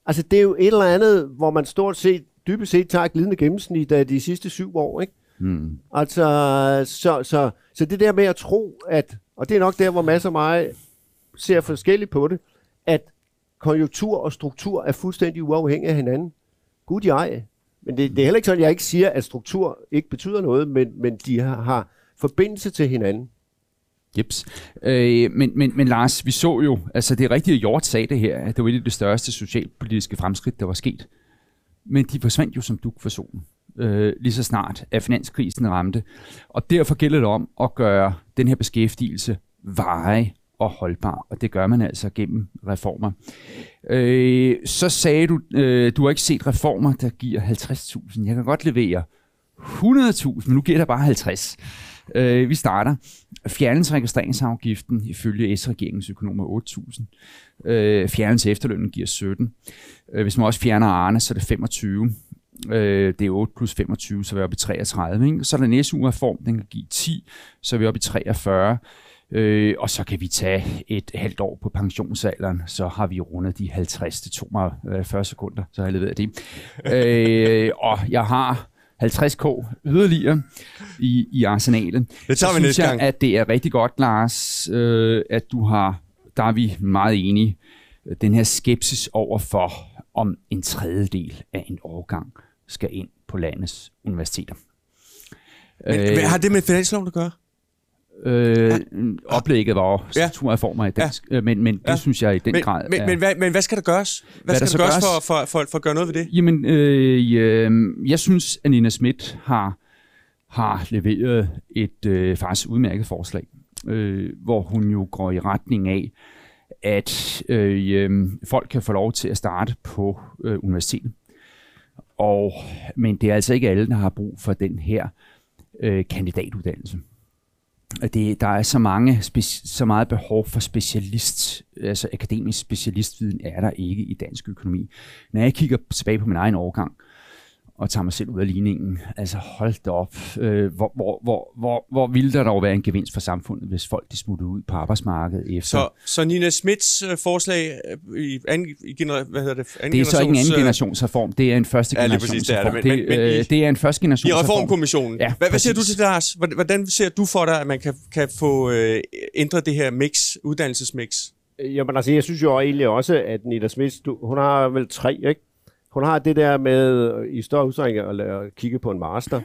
Altså, det er jo et eller andet, hvor man stort set, dybest set tager et glidende gennemsnit af de sidste syv år, ikke? Hmm. Altså, så, så, så det der med at tro, at, og det er nok der, hvor Mads og mig ser forskelligt på det, at konjunktur og struktur er fuldstændig uafhængige af hinanden. Gud, jeg. Men det, det er heller ikke sådan, jeg ikke siger, at struktur ikke betyder noget, men, men de har, har forbindelse til hinanden. Jeps. Øh, men, men, men Lars, vi så jo, altså det er rigtigt, at Hjort sagde det her, at det var et af de største socialpolitiske fremskridt, der var sket. Men de forsvandt jo som dug for solen. Øh, lige så snart, at finanskrisen ramte. Og derfor gælder det om at gøre den her beskæftigelse varig og holdbar, og det gør man altså gennem reformer. Øh, så sagde du, øh, du har ikke set reformer, der giver halvtreds tusind. Jeg kan godt levere hundrede tusind, men nu giver der bare halvtreds. Øh, vi starter. Fjernelse registreringsafgiften ifølge S-regeringens økonomer otte tusind. Øh, fjernelse efterlønnen giver sytten. Øh, hvis man også fjerner Arne, så er det femogtyve. Det er otte plus femogtyve, så er vi oppe i treogtredive. Ikke? Så er der en S U-reform, den kan give ti, så er vi oppe i treogfyrre. Øh, og så kan vi tage et halvt år på pensionsalderen, så har vi rundet de halvtreds til toogfyrre sekunder, så har jeg leveret det. Øh, og jeg har halvtreds k yderligere i, i arsenalet. Det tager så vi synes jeg, gang. At det er rigtig godt, Lars, øh, at du har, der er vi meget enige, den her skepsis over for, om en tredjedel af en årgang skal ind på landets universiteter. Men, øh, hvad har det med finansloven at gøre? Øh, oplægget var strukturreformer i dansk, ja. men, men det ja. synes jeg i den men, grad... Men, er, men, hvad, men hvad skal der gøres? Hvad, hvad skal der, der gøres, gøres? For, for, for, for at gøre noget ved det? Jamen, øh, øh, jeg synes, at Nina Schmidt har, har leveret et øh, faktisk udmærket forslag, øh, hvor hun jo går i retning af, at øh, øh, folk kan få lov til at starte på øh, universitetet. Og, men det er altså ikke alle, der har brug for den her øh, kandidatuddannelse. Det, der er så, mange, så meget behov for specialist, altså akademisk specialistviden er der ikke i dansk økonomi. Når jeg kigger tilbage på min egen årgang og tager mig selv ud af ligningen, altså hold da op, øh, hvor, hvor, hvor, hvor, hvor ville der dog være en gevinst for samfundet, hvis folk de smuttede ud på arbejdsmarkedet efter. Så, så Nina Schmidts forslag i anden, i gener, hvad hedder det, anden det er generations... så ikke en anden generationsreform, det er en første generationsreform. Ja, det, det, det, øh, det er en første generationsreform. I reformkommissionen. Ja, hvad, hvad siger du til det, Lars? Hvordan ser du for dig, at man kan, kan få øh, ændret det her mix, uddannelsesmix? Jamen altså, jeg synes jo egentlig også, at Nina Schmidt, du, hun har vel tre, ikke? Hun har det der med i større udstrækning at kigge på en master.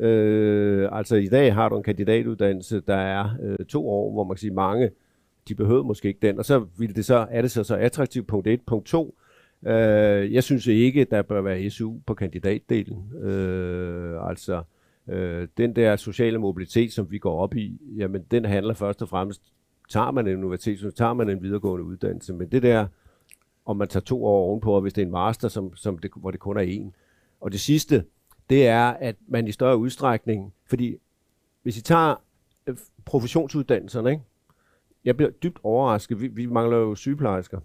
Øh, altså i dag har du en kandidatuddannelse, der er øh, to år, hvor man kan sige mange, de behøver måske ikke den. Og så, vil det så er det så, så attraktivt, punkt et. Punkt to, øh, jeg synes ikke, der bør være S U på kandidatdelen. Øh, altså øh, den der sociale mobilitet, som vi går op i, jamen den handler først og fremmest, tager man en universitet, så tager man en videregående uddannelse, men det der om man tager to år ovenpå, og hvis det er en master, som, som det, hvor det kun er en. Og det sidste, det er, at man i større udstrækning, fordi hvis I tager professionsuddannelserne, ikke? Jeg bliver dybt overrasket, vi, vi mangler jo sygeplejersker.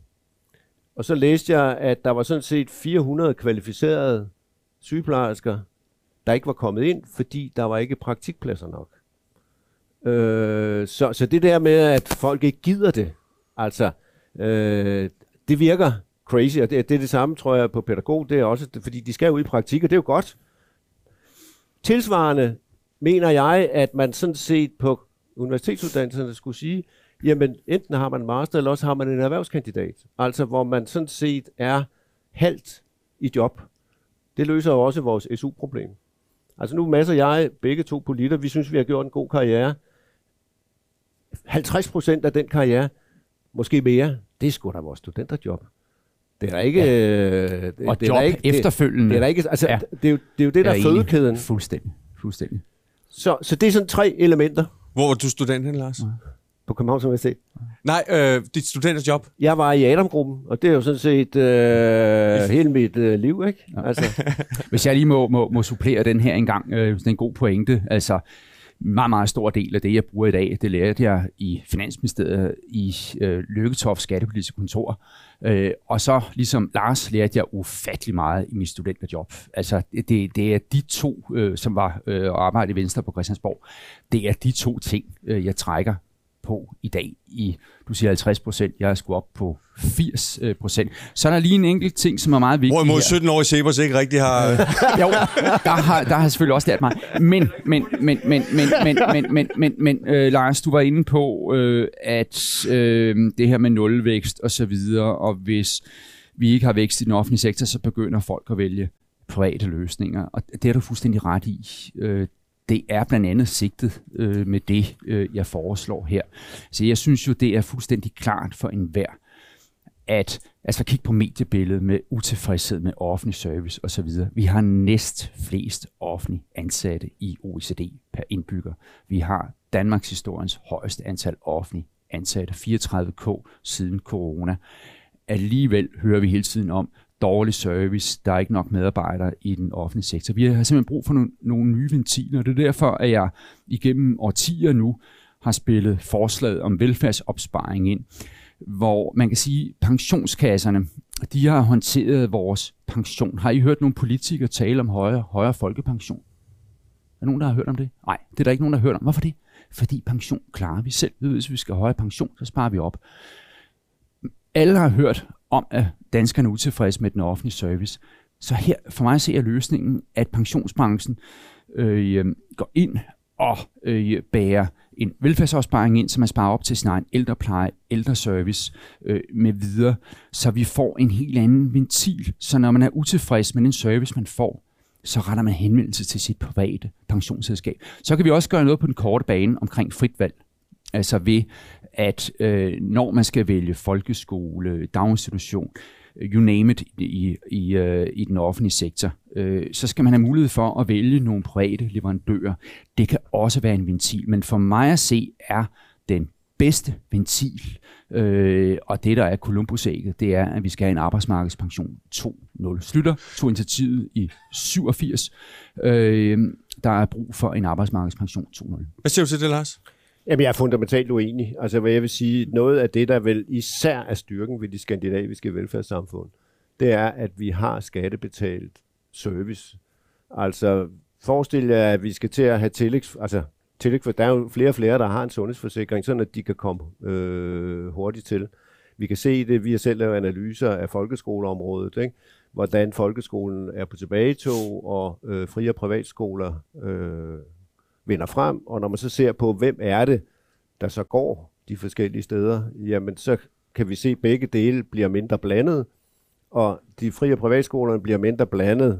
Og så læste jeg, at der var sådan set fire hundrede kvalificerede sygeplejersker, der ikke var kommet ind, fordi der var ikke praktikpladser nok. Øh, så, så det der med, at folk ikke gider det, altså... Øh, det virker crazy, og det, det er det samme, tror jeg, på pædagog, det er også, fordi de skal jo i praktik, og det er jo godt. Tilsvarende mener jeg, at man sådan set på universitetsuddannelserne skulle sige, jamen enten har man master, eller også har man en erhvervskandidat, altså hvor man sådan set er halvt i job. Det løser jo også vores S U-problem. Altså nu masser jeg, begge to politter, vi synes, vi har gjort en god karriere. halvtreds procent af den karriere, måske mere, det er sgu da vores studenterjob. Det er der ikke... Ja. Det, og det job er der ikke, efterfølgende. Det, det er der ikke... Altså, ja. det, er jo, det er jo det, der er fødekæden. Fuldstændig. Fuldstændig. Så, så det er sådan tre elementer. Hvor var du student hen, Lars? Ja. På Københavns Universitet. Nej, øh, dit studenterjob. Jeg var i Adam-gruppen, og det er jo sådan set øh, hele mit øh, liv, ikke? Ja. Altså. Hvis jeg lige må, må, må supplere den her engang, øh, det er en god pointe, altså... meget, meget stor del af det, jeg bruger i dag, det lærte jeg i Finansministeriet i øh, Lykketoft skattepolitiske kontor. Øh, og så, ligesom Lars, lærte jeg ufattelig meget i min studenterjob. Altså, det, det er de to, øh, som var øh, arbejde i Venstre på Christiansborg, det er de to ting, øh, jeg trækker på i dag. I, du siger halvtreds procent, jeg er sgu op på firs procent. Så er der lige en enkelt ting, som er meget vigtig. Hvorimod sytten år i CEPOS ikke rigtig har... jo, der har, der har selvfølgelig også lært mig. Men, men, men, men, men, men, men, men, men, men øh, Lars, du var inde på, øh, at øh, det her med nulvækst og så videre, og hvis vi ikke har vækst i den offentlige sektor, så begynder folk at vælge private løsninger. Og det er du fuldstændig ret i. Øh, Det er blandt andet sigtet øh, med det, øh, jeg foreslår her. Så jeg synes jo, det er fuldstændig klart for enhver, at altså kig på mediebilledet med utilfredshed med offentlig service osv. Vi har næst flest offentlige ansatte i O E C D per indbygger. Vi har Danmarks historiens højeste antal offentlige ansatte, fireogtredive tusind siden corona. Alligevel hører vi hele tiden om, dårlig service, der er ikke nok medarbejdere i den offentlige sektor. Vi har simpelthen brug for nogle, nogle nye ventiler, og det er derfor, at jeg igennem årtier nu har spillet forslaget om velfærdsopsparing ind, hvor man kan sige, at pensionskasserne, de har håndteret vores pension. Har I hørt nogle politikere tale om højere, højere folkepension? Er der nogen, der har hørt om det? Nej, det er der ikke nogen, der har hørt om. Hvorfor det? Fordi pension klarer vi selv. Hvis vi skal have højere pension, så sparer vi op. Alle har hørt om, at danskerne er utilfredse med den offentlige service. Så her for mig ser jeg løsningen, at pensionsbranchen øh, går ind og øh, bærer en velfærdsopsparing ind, så man sparer op til sin egen ældrepleje, ældreservice øh, med videre, så vi får en helt anden ventil. Så når man er utilfreds med den service, man får, så retter man henvendelse til sit private pensionsselskab. Så kan vi også gøre noget på den korte bane omkring frit valg. Altså ved, at øh, når man skal vælge folkeskole, daginstitution, you name it, i, i, øh, i den offentlige sektor, øh, så skal man have mulighed for at vælge nogle private leverandører. Det kan også være en ventil, men for mig at se er den bedste ventil, øh, og det der er Columbus-ægget, det er, at vi skal have en arbejdsmarkedspension to punkt nul. Slytter tog initiativet i syvogfirs. Øh, der er brug for en arbejdsmarkedspension to punkt nul. Hvad siger du til det, Lars? Jamen, jeg er fundamentalt uenig. Altså, hvad jeg vil sige, noget af det, der vel især er styrken ved de skandinaviske velfærdssamfund, det er, at vi har skattebetalt service. Altså, forestil jer, at vi skal til at have tillægs... Altså, tillægs, for der er jo flere og flere, der har en sundhedsforsikring, sådan at de kan komme øh, hurtigt til. Vi kan se det, vi har selv lavet analyser af folkeskoleområdet, ikke? Hvordan folkeskolen er på tilbagetog, og øh, fri- og privatskoler... Øh, vinder frem, og når man så ser på, hvem er det, der så går de forskellige steder, jamen så kan vi se, at begge dele bliver mindre blandet, og de frie og privatskolerne bliver mindre blandet,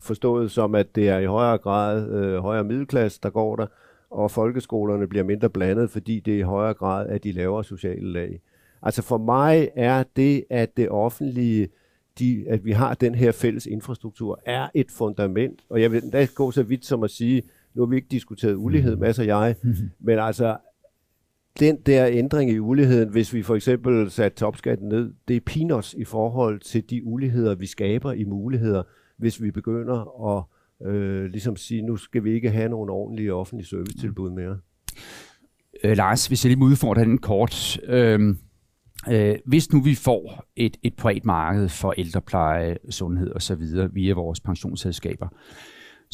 forstået som, at det er i højere grad øh, højere middelklasse, der går der, og folkeskolerne bliver mindre blandet, fordi det er i højere grad, at de laver sociale lag. Altså for mig er det, at det offentlige, de, at vi har den her fælles infrastruktur, er et fundament, og jeg vil endda gå så vidt som at sige, nu har vi ikke diskuteret ulighed, Mads og jeg, men altså, den der ændring i uligheden, hvis vi for eksempel satte topskatten ned, det er peanuts i forhold til de uligheder, vi skaber i muligheder, hvis vi begynder at øh, ligesom sige, nu skal vi ikke have nogen ordentlige offentlige servicetilbud mere. Øh, Lars, hvis jeg lige må udfordre den kort. Øh, øh, hvis nu vi får et, et privat marked for ældrepleje, sundhed osv. via vores pensionsselskaber,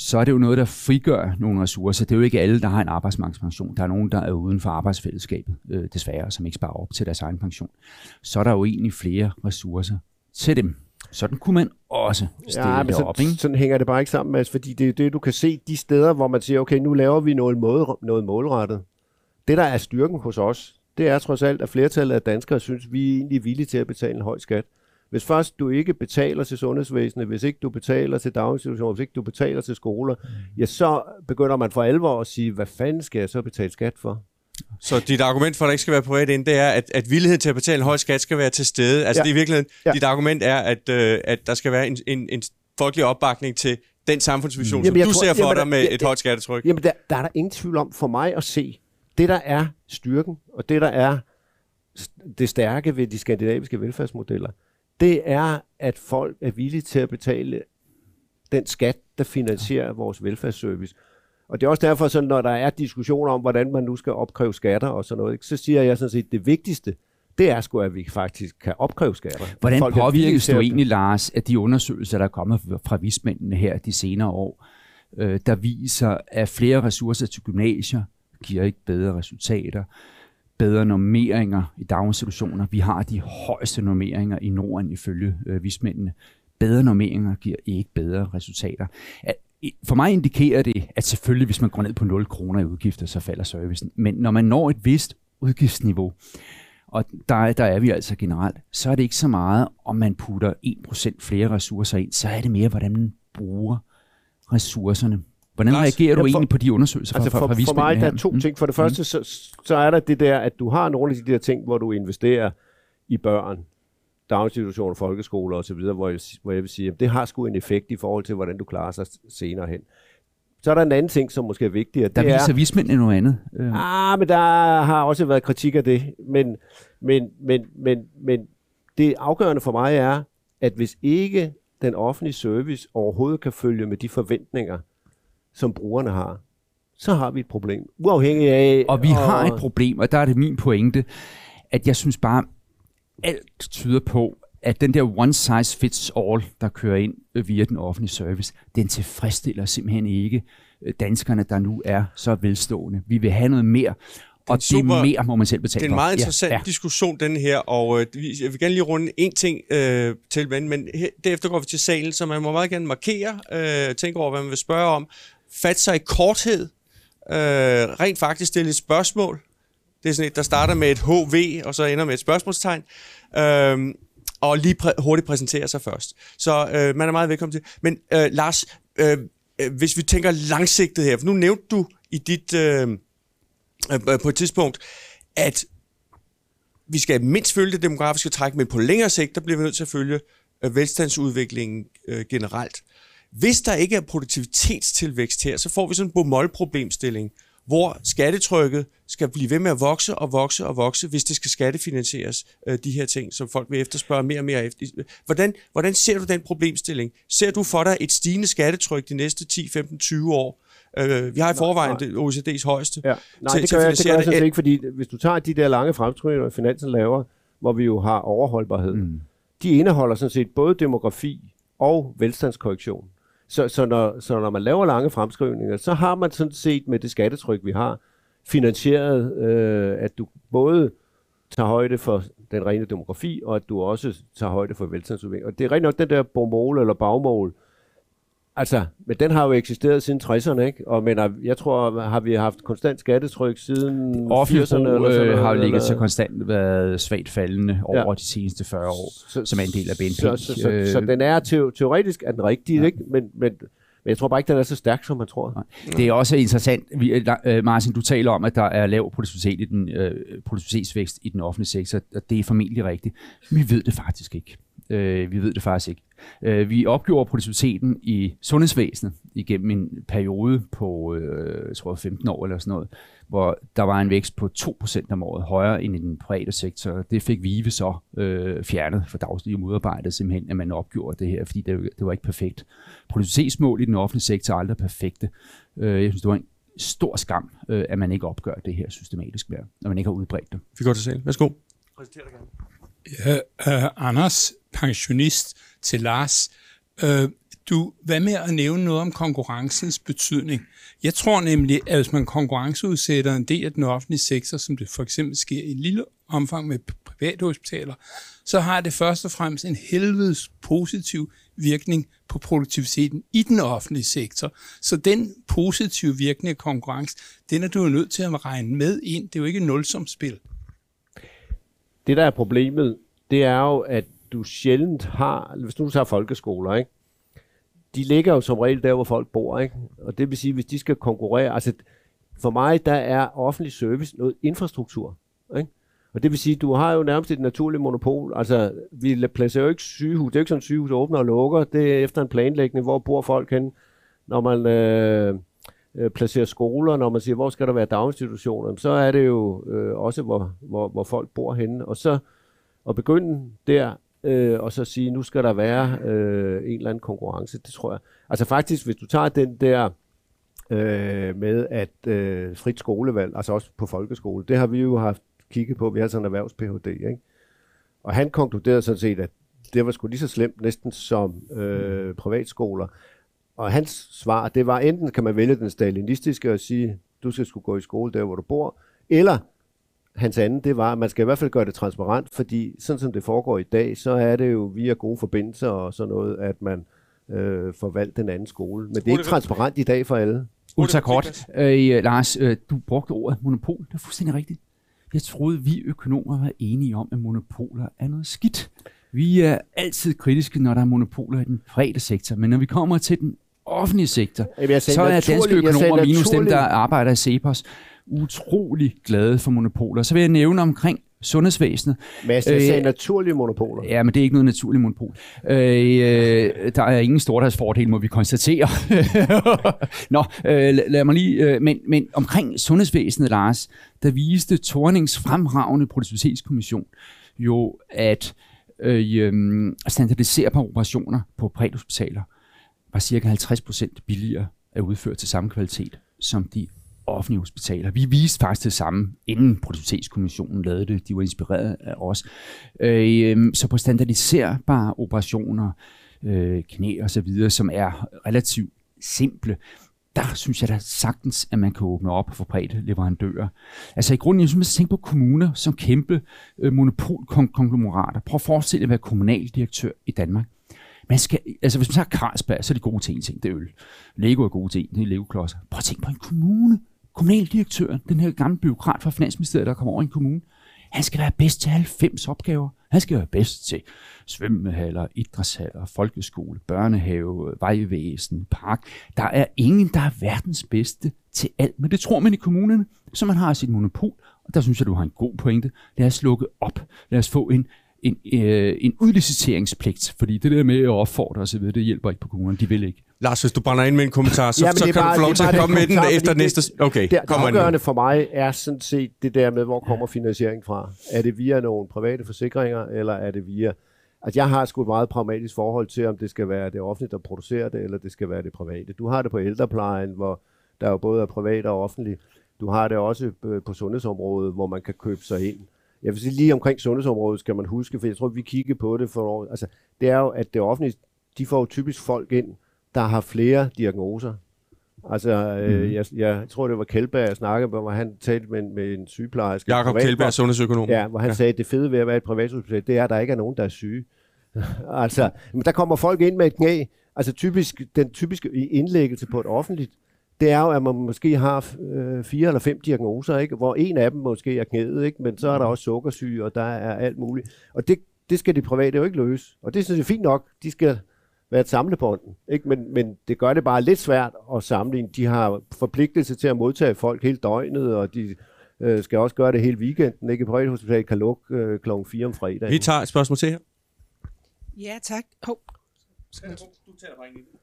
så er det jo noget, der frigør nogle ressourcer. Det er jo ikke alle, der har en arbejdsmarkedspension. Der er nogen, der er uden for arbejdsfællesskabet, øh, desværre, som ikke sparer op til deres egen pension. Så er der jo egentlig flere ressourcer til dem. Sådan kunne man også stille ja, men det op. Sådan, sådan hænger det bare ikke sammen, Mads, fordi det er det, du kan se de steder, hvor man siger, okay, nu laver vi noget, måde, noget målrettet. Det, der er styrken hos os, det er trods alt, at flertallet af danskere synes, vi er egentlig villige til at betale en høj skat. Hvis først du ikke betaler til sundhedsvæsenet, hvis ikke du betaler til daginstitutioner, hvis ikke du betaler til skoler, ja, så begynder man for alvor at sige, hvad fanden skal jeg så betale skat for? Så dit argument for, at der ikke skal være privat ind, det er, at, at villighed til at betale en høj skat skal være til stede. Altså ja. Det er i virkeligheden, ja. Dit argument er, at, øh, at der skal være en, en, en folkelig opbakning til den samfundsvision, mm. som jamen, du tror, ser for jamen, dig med jamen, et højt skattetryk. Jamen, der, der er der ingen tvivl om for mig at se. Det, der er styrken, og det, der er det stærke ved de skandinaviske velfærdsmodeller, det er, at folk er villige til at betale den skat, der finansierer vores velfærdsservice. Og det er også derfor, sådan, når der er diskussioner om, hvordan man nu skal opkræve skatter og sådan noget, så siger jeg sådan set, at det vigtigste, det er sgu, at vi faktisk kan opkræve skatter. Hvordan folk påvirkes du egentlig, Lars, af de undersøgelser, der er kommet fra vismændene her de senere år, der viser, at flere ressourcer til gymnasier giver ikke bedre resultater, bedre normeringer i daginstitutioner. Vi har de højeste normeringer i Norden ifølge øh, vismændene. Bedre normeringer giver ikke bedre resultater. At, for mig indikerer det, at selvfølgelig, hvis man går ned på nul kroner i udgifter, så falder servicen. Men når man når et vist udgiftsniveau, og der, der er vi altså generelt, så er det ikke så meget, om man putter en procent flere ressourcer ind, så er det mere, hvordan man bruger ressourcerne. Hvordan reagerer du ja, for, egentlig på de undersøgelser altså fra, fra, fra vismændene? For mig der er to ting. For det første, mm. så, så er der det der, at du har nogle af de der ting, hvor du investerer i børn, daginstitutioner, folkeskoler osv., hvor jeg, hvor jeg vil sige, at det har sgu en effekt i forhold til, hvordan du klarer sig senere hen. Så er der en anden ting, som måske er vigtigere. Der det viser vismændene noget andet. Ah, men der har også været kritik af det. Men, men, men, men, men det afgørende for mig er, at hvis ikke den offentlige service overhovedet kan følge med de forventninger, som brugerne har, så har vi et problem. Uafhængig af... Og vi og... har et problem, og der er det min pointe, at jeg synes bare, alt tyder på, at den der one size fits all, der kører ind via den offentlige service, den tilfredsstiller simpelthen ikke danskerne, der nu er så velstående. Vi vil have noget mere, og super, det mere må man selv betale for. Det er en meget interessant ja, ja. diskussion, den her, og øh, jeg vil gerne lige runde en ting øh, til, men, men her, derefter går vi til salen, så man må meget gerne markere, øh, tænke over, hvad man vil spørge om, fatte sig i korthed, øh, rent faktisk stille et spørgsmål. Det er sådan et, der starter med et H V, og så ender med et spørgsmålstegn. Øh, og lige præ- hurtigt præsentere sig først. Så øh, man er meget velkommen til. Men øh, Lars, øh, hvis vi tænker langsigtet her, for nu nævnte du i dit, øh, øh, på et tidspunkt, at vi skal mindst følge det demografiske træk, men på længere sigt, der bliver vi nødt til at følge øh, velstandsudviklingen øh, generelt. Hvis der ikke er produktivitetstilvækst her, så får vi sådan en bomolproblemstilling, hvor skattetrykket skal blive ved med at vokse og vokse og vokse, hvis det skal skattefinansieres, de her ting, som folk vil efterspørge mere og mere efter. Hvordan, hvordan ser du den problemstilling? Ser du for dig et stigende skattetryk de næste ti, femten, tyve år? Vi har i forvejen nej, nej. O E C D's højeste. Ja. Nej, til, det gør jeg, det gør jeg sådan ikke, fordi hvis du tager de der lange fremskrivninger, finansen laver, hvor vi jo har overholdbarhed, mm. de indeholder sådan set både demografi og velstandskorrektion. Så, så, når, så når man laver lange fremskrivninger, så har man sådan set med det skattetryk, vi har, finansieret, øh, at du både tager højde for den rene demografi, og at du også tager højde for velstandsudvikling. Og det er rigtig nok den der bomol eller bagmål. Altså, men den har jo eksisteret siden tresserne, ikke? Og men jeg tror, har vi haft konstant skattetryk siden firserne eller sådan noget, har jo ligget så konstant været svagt faldende over ja. de seneste fyrre år, så, som er en del af B N P. Så, så, så, øh, så den er te- teoretisk er den rigtige, ja. ikke? Men, men, men jeg tror bare ikke, den er så stærk, som man tror. Nej. Det er også interessant, vi, uh, Martin, du taler om, at der er lav produktivitet i den, uh, produktivitetsvækst i den offentlige sektor, og det er formentlig rigtigt. Vi ved det faktisk ikke. Øh, vi ved det faktisk ikke. Øh, vi opgjorde produktiviteten i sundhedsvæsenet igennem en periode på øh, jeg tror femten år eller sådan noget, hvor der var en vækst på to procent om året højere end i den private sektor. Det fik VIVE så øh, fjernet for dagslige modarbejdet simpelthen, at man opgjorde det her, fordi det, det var ikke perfekt. Produktivitetsmål i den offentlige sektor er aldrig perfekte. Øh, jeg synes, det var en stor skam, øh, at man ikke opgør det her systematisk mere, når man ikke har udbredt det. Vi går til salen. Værsgo. Præsenter dig gerne. Ja, øh, Anders, pensionist til Lars. Øh, du, hvad med at nævne noget om konkurrencens betydning? Jeg tror nemlig, at hvis man konkurrenceudsætter en del af den offentlige sektor, som det for eksempel sker i lille omfang med private hospitaler, så har det først og fremmest en helvedes positiv virkning på produktiviteten i den offentlige sektor. Så den positive virkning af konkurrence, den er du jo nødt til at regne med ind. Det er jo ikke et nulsumsspil. Det, der er problemet, det er jo, at du sjældent har, hvis du tager folkeskoler, ikke? De ligger jo som regel der, hvor folk bor, ikke? Og det vil sige, hvis de skal konkurrere, altså for mig, der er offentlig service noget infrastruktur, ikke? Og det vil sige, du har jo nærmest et naturligt monopol, altså vi placerer jo ikke sygehus, det er jo ikke sådan, sygehus åbner og lukker, det er efter en planlægning, hvor bor folk hen, når man øh, øh, placerer skoler, når man siger, hvor skal der være daginstitutioner, så er det jo øh, også, hvor, hvor, hvor folk bor henne, og så at begynde der, Øh, og så sige, nu skal der være øh, en eller anden konkurrence, det tror jeg. Altså faktisk, hvis du tager den der øh, med at øh, frit skolevalg, altså også på folkeskole, det har vi jo haft kigget på, vi har sådan en erhvervs-P H D, ikke? Og han konkluderede sådan set, at det var sgu lige så slemt næsten som øh, privatskoler. Og hans svar, det var enten kan man vælge den stalinistiske og sige, du skal sgu gå i skole der, hvor du bor, eller hans anden, det var, at man skal i hvert fald gøre det transparent, fordi sådan som det foregår i dag, så er det jo via gode forbindelser og sådan noget, at man øh, får valgt den anden skole. Men det er ikke transparent i dag for alle. Ultra kort. Øh, Lars, øh, du brugte ordet monopol. Det er fuldstændig rigtigt. Jeg troede, vi økonomer var enige om, at monopoler er noget skidt. Vi er altid kritiske, når der er monopoler i den private sektor, men når vi kommer til den offentlige sektor, sagde, så er danske økonomer minus dem, der arbejder i CEPOS, utrolig glade for monopoler. Så vil jeg nævne omkring sundhedsvæsenet. Mads, jeg sagde øh, naturlige monopoler. Ja, men det er ikke noget naturligt monopol. Øh, der er ingen stordriftsfordel, må vi konstatere. Nå, øh, lad mig lige... Øh, men, men omkring sundhedsvæsenet, Lars, der viste Thornings fremragende Produktivitetskommission jo, at øh, standardisere på operationer på privathospitaler var cirka halvtreds procent billigere at udføre til samme kvalitet som de offentlige hospitaler. Vi viste faktisk det samme, inden Produktivitetskommissionen lavede det. De var inspireret af os. Øh, så på standardiserbare operationer, øh, knæ og så videre, som er relativt simple, der synes jeg da sagtens, at man kan åbne op og få bredt leverandører. Altså i grunden, jeg synes, man skal tænke på kommuner som kæmpe øh, monopolkonglomerater. Prøv at forestille dig at være kommunaldirektør i Danmark. Man skal, altså hvis man tager Carlsberg, så er det gode til en ting, det er øl. Lego er gode til en, det er Lego-klodser. Prøv at tænke på en kommune. Kommunaldirektøren, den her gamle byråkrat fra Finansministeriet, der kommer over i en kommune, han skal være bedst til halvfems opgaver. Han skal være bedst til svømmehaller, idrætshaller, folkeskole, børnehave, vejvæsen, park. Der er ingen, der er verdens bedste til alt. Men det tror man i kommunerne, så man har sit monopol. Og der synes jeg, du har en god pointe. Lad os lukke op. Lad os få en, en, øh, en udliciteringspligt. Fordi det der med at opfordre osv., det hjælper ikke på kommunerne. De vil ikke. Lars, hvis du brænder ind med en kommentar, så, ja, så kan bare, du få lov til at komme med den efter det, næste... Okay, det afgørende for mig er sådan set det der med, hvor kommer finansieringen fra? Er det via nogle private forsikringer, eller er det via... Altså, jeg har sgu et meget pragmatisk forhold til, om det skal være det offentlige, der producerer det, eller det skal være det private. Du har det på ældreplejen, hvor der jo både er privat og offentligt. Du har det også på sundhedsområdet, hvor man kan købe sig ind. Jeg vil sige, lige omkring sundhedsområdet skal man huske, for jeg tror, vi kigger på det for... Altså, det er jo, at det offentlige, de får typisk folk ind, der har flere diagnoser. Altså, øh, mm. jeg, jeg tror, det var Kjeldberg, jeg snakkede med, hvor han talte med, med en sygeplejerske. Jacob Kjeldberg, sundhedsøkonom. Ja, hvor han ja. sagde, at det fede ved at være et privathospital, det er, at der ikke er nogen, der er syge. Altså, men der kommer folk ind med et knæ. Altså, typisk, den typiske indlæggelse på et offentligt, det er jo, at man måske har øh, fire eller fem diagnoser, ikke? Hvor en af dem måske er knæet, ikke? Men så er der også sukkersyge, og der er alt muligt. Og det, det skal de private jo ikke løse. Og det synes jeg fint nok. De skal... være et samlebånd, ikke? Men, men det gør det bare lidt svært at sammenligne. De har forpligtelse til at modtage folk hele døgnet, og de øh, skal også gøre det hele weekenden. Ikke? Privathospitalet kan lukke øh, klokken fire om fredagen. Vi tager et spørgsmål til her. Ja, tak. Hov.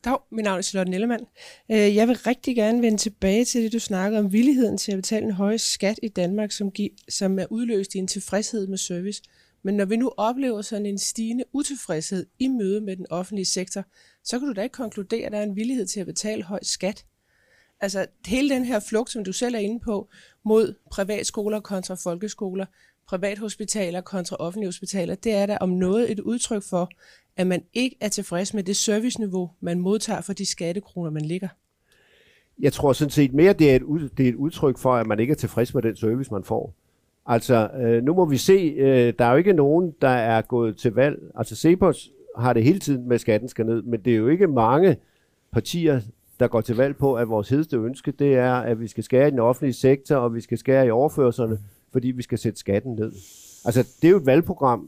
Dag, min navn er Slotten Ellemann. Jeg vil rigtig gerne vende tilbage til det, du snakkede om villigheden til at betale en høj skat i Danmark, som, giv, som er udløst i en tilfredshed med service. Men når vi nu oplever sådan en stigende utilfredshed i møde med den offentlige sektor, så kan du da ikke konkludere, at der er en villighed til at betale høj skat. Altså hele den her flugt, som du selv er inde på, mod privatskoler kontra folkeskoler, privathospitaler kontra offentlige hospitaler, det er da om noget et udtryk for, at man ikke er tilfreds med det serviceniveau, man modtager for de skattekroner, man lægger. Jeg tror sådan set mere, det er et, det er et udtryk for, at man ikke er tilfreds med den service, man får. Altså, øh, nu må vi se, øh, der er jo ikke nogen, der er gået til valg. Altså, CEPOS har det hele tiden med, skatten skal ned, men det er jo ikke mange partier, der går til valg på, at vores hedeste ønske, det er, at vi skal skære i den offentlige sektor, og vi skal skære i overførserne, fordi vi skal sætte skatten ned. Altså, det er jo et valgprogram,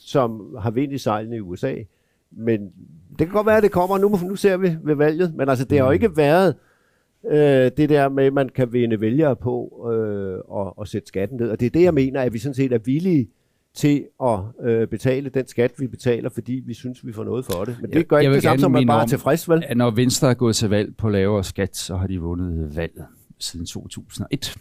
som har vind i sejlene i U S A, men det kan godt være, at det kommer, nu, nu ser vi ved valget, men altså, det har jo ikke været... det der med, at man kan vinde vælgere på øh, og, og sætte skatten ned. Og det er det, jeg mener, at vi sådan set er villige til at øh, betale den skat, vi betaler, fordi vi synes, vi får noget for det. Men det gør jeg, ikke jeg det samme, som man bare er tilfreds, vel? Når Venstre er gået til valg på lavere skat, så har de vundet valget siden to tusind og et.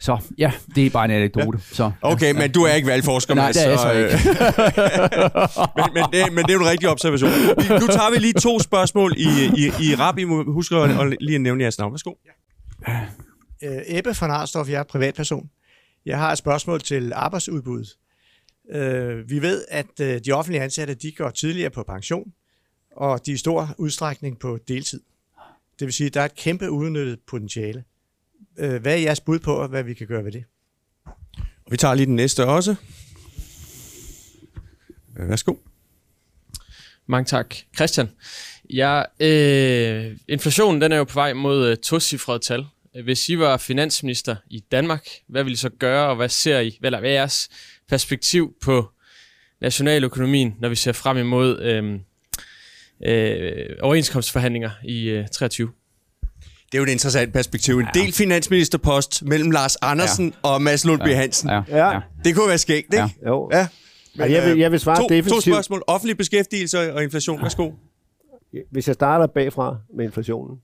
Så ja, det er bare en anekdote. Ja. Så, okay, ja, men ja. Du er ikke valgforsker, Mads. Nej, det er jeg så ikke. men, men, det, men det er jo en rigtig observation. Nu tager vi lige to spørgsmål i, i, i rap. I må huske at lige nævne jeres navn. Værsgo. Ja. Øh, Ebbe von Arsdorf, jeg er privatperson. Jeg har et spørgsmål til arbejdsudbuddet. Øh, vi ved, at øh, de offentlige ansatte de går tidligere på pension, og de er i stor udstrækning på deltid. Det vil sige, at der er et kæmpe udnyttet potentiale. Hvad er jeres bud på, og hvad vi kan gøre ved det? Og vi tager lige den næste også. Værsgo. Mange tak. Christian, ja, øh, inflationen den er jo på vej mod øh, tocifrede tal. Hvis I var finansminister i Danmark, hvad vil I så gøre, og hvad ser I? Hvad er jeres perspektiv på nationaløkonomien, når vi ser frem imod øh, øh, overenskomstforhandlinger i øh, treogtyve? Det er jo et interessant perspektiv. En ja. del finansministerpost mellem Lars Andersen ja. og Mads Lundby Hansen. Ja. Ja. Ja. Det kunne være skægt, ikke? Ja. Jo. Ja. Men, ja, jeg, vil, jeg vil svare to, definitivt. To spørgsmål. Offentlig beskæftigelse og inflation. Værsgo. Ja. Hvis jeg starter bagfra med inflationen.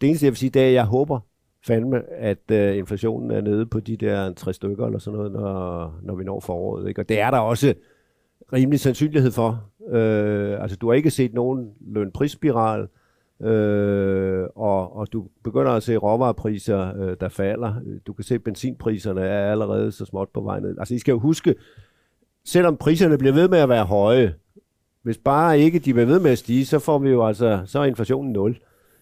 Det eneste, jeg vil sige, det er, at jeg håber fandme, at øh, inflationen er nede på de der tre stykker eller sådan noget, når, når vi når foråret. Ikke? Og det er der også rimelig sandsynlighed for. Øh, altså, du har ikke set nogen lønprisspiral. Øh, og, og du begynder at se råvarepriser, øh, der falder. Du kan se, at benzinpriserne er allerede så småt på vej ned. Altså, I skal jo huske, selvom priserne bliver ved med at være høje, hvis bare ikke de bliver ved med at stige, så får vi jo altså, så er inflationen nul.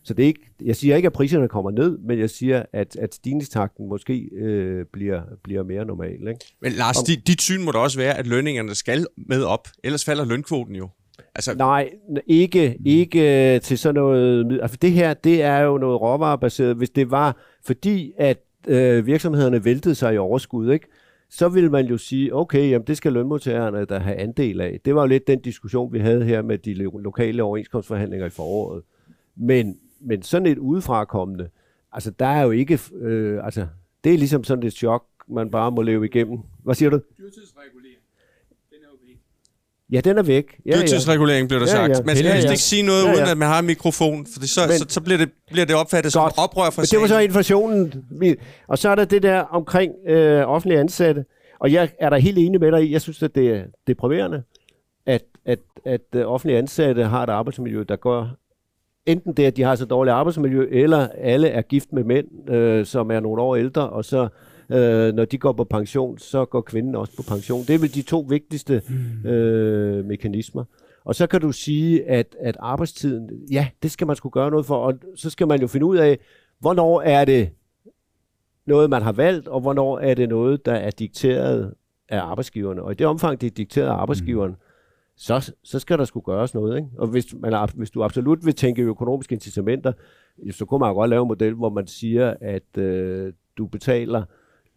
Så det er ikke, jeg siger ikke, at priserne kommer ned, men jeg siger, at, at stigningstakten måske øh, bliver, bliver mere normal. Ikke? Men Lars, Om, dit, dit syn må da også være, at lønningerne skal med op, ellers falder lønkvoten jo. Altså... Nej, ikke, ikke til sådan noget... Altså det her, det er jo noget råvarebaseret. Hvis det var, fordi at øh, virksomhederne væltede sig i overskud, ikke? Så ville man jo sige, okay, jamen det skal lønmodtagerne der have andel af. Det var jo lidt den diskussion, vi havde her med de lokale overenskomstforhandlinger i foråret. Men, men sådan et udefrakommende, altså der er jo ikke... Øh, altså det er ligesom sådan et chok, man bare må leve igennem. Hvad siger du? Dyrtidsregulering. Ja, den er væk. Ja, Dyrtidsregulering ja. Blev der ja, sagt. Ja. Man skal ja, ja. Ikke sige noget, ja, ja. Uden at man har en mikrofon, for det så, men, så, så bliver, det, bliver det opfattet godt. Som oprør fra staten. Det var så inflationen. Og så er der det der omkring øh, offentlige ansatte. Og jeg er da helt enig med dig i, jeg synes, at det er deprimerende, at, at, at offentlige ansatte har et arbejdsmiljø, der går... Enten det, at de har så dårligt arbejdsmiljø, eller alle er gift med mænd, øh, som er nogle år ældre, og så... Øh, når de går på pension, så går kvinden også på pension. Det er vel de to vigtigste øh, mekanismer. Og så kan du sige, at, at arbejdstiden, ja, det skal man sgu gøre noget for, og så skal man jo finde ud af, hvornår er det noget, man har valgt, og hvornår er det noget, der er dikteret af arbejdsgiverne. Og i det omfang, det er dikteret af arbejdsgiverne, mm. så, så skal der sgu gøres noget. Ikke? Og hvis, man, hvis du absolut vil tænke økonomiske incitamenter, så kunne man jo godt lave en model, hvor man siger, at øh, du betaler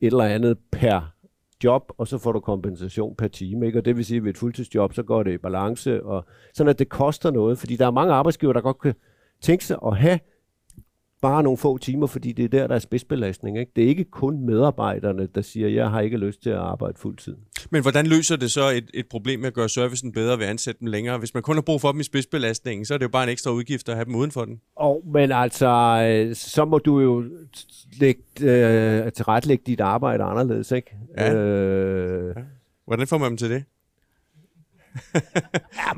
et eller andet per job, og så får du kompensation per time. Ikke? Og det vil sige, at ved et fuldtidsjob, så går det i balance, og sådan at det koster noget, fordi der er mange arbejdsgiver, der godt kan tænke sig at have bare nogle få timer, fordi det er der, der er spidsbelastning. Ikke? Det er ikke kun medarbejderne, der siger, at jeg har ikke lyst til at arbejde fuldtid. Men hvordan løser det så et, et problem med at gøre servicen bedre ved at ansætte dem længere? Hvis man kun har brug for dem i spidsbelastningen, så er det jo bare en ekstra udgift at have dem uden for den. Og, men altså, så må du jo lægge, øh, tilretlægge dit arbejde anderledes, ikke? Ja. Øh... ja. Hvordan får man dem til det?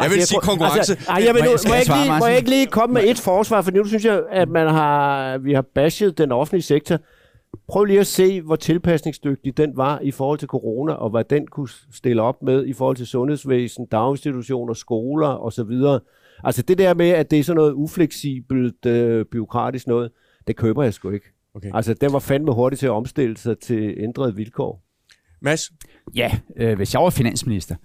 Jeg vil sige konkurrence. Altså, ej, jeg vil, må, jeg, må, jeg svare, lige, må jeg ikke lige komme med et forsvar, for nu synes jeg, at man har, vi har bashed den offentlige sektor. Prøv lige at se, hvor tilpasningsdygtig den var i forhold til corona, og hvad den kunne stille op med i forhold til sundhedsvæsen, daginstitutioner, skoler osv. Altså det der med, at det er sådan noget ufleksibelt, øh, bureaukratisk noget, det køber jeg sgu ikke. Okay. Altså den var fandme hurtigt til at omstille sig til ændrede vilkår. Mads? Ja, øh, hvis jeg var finansminister,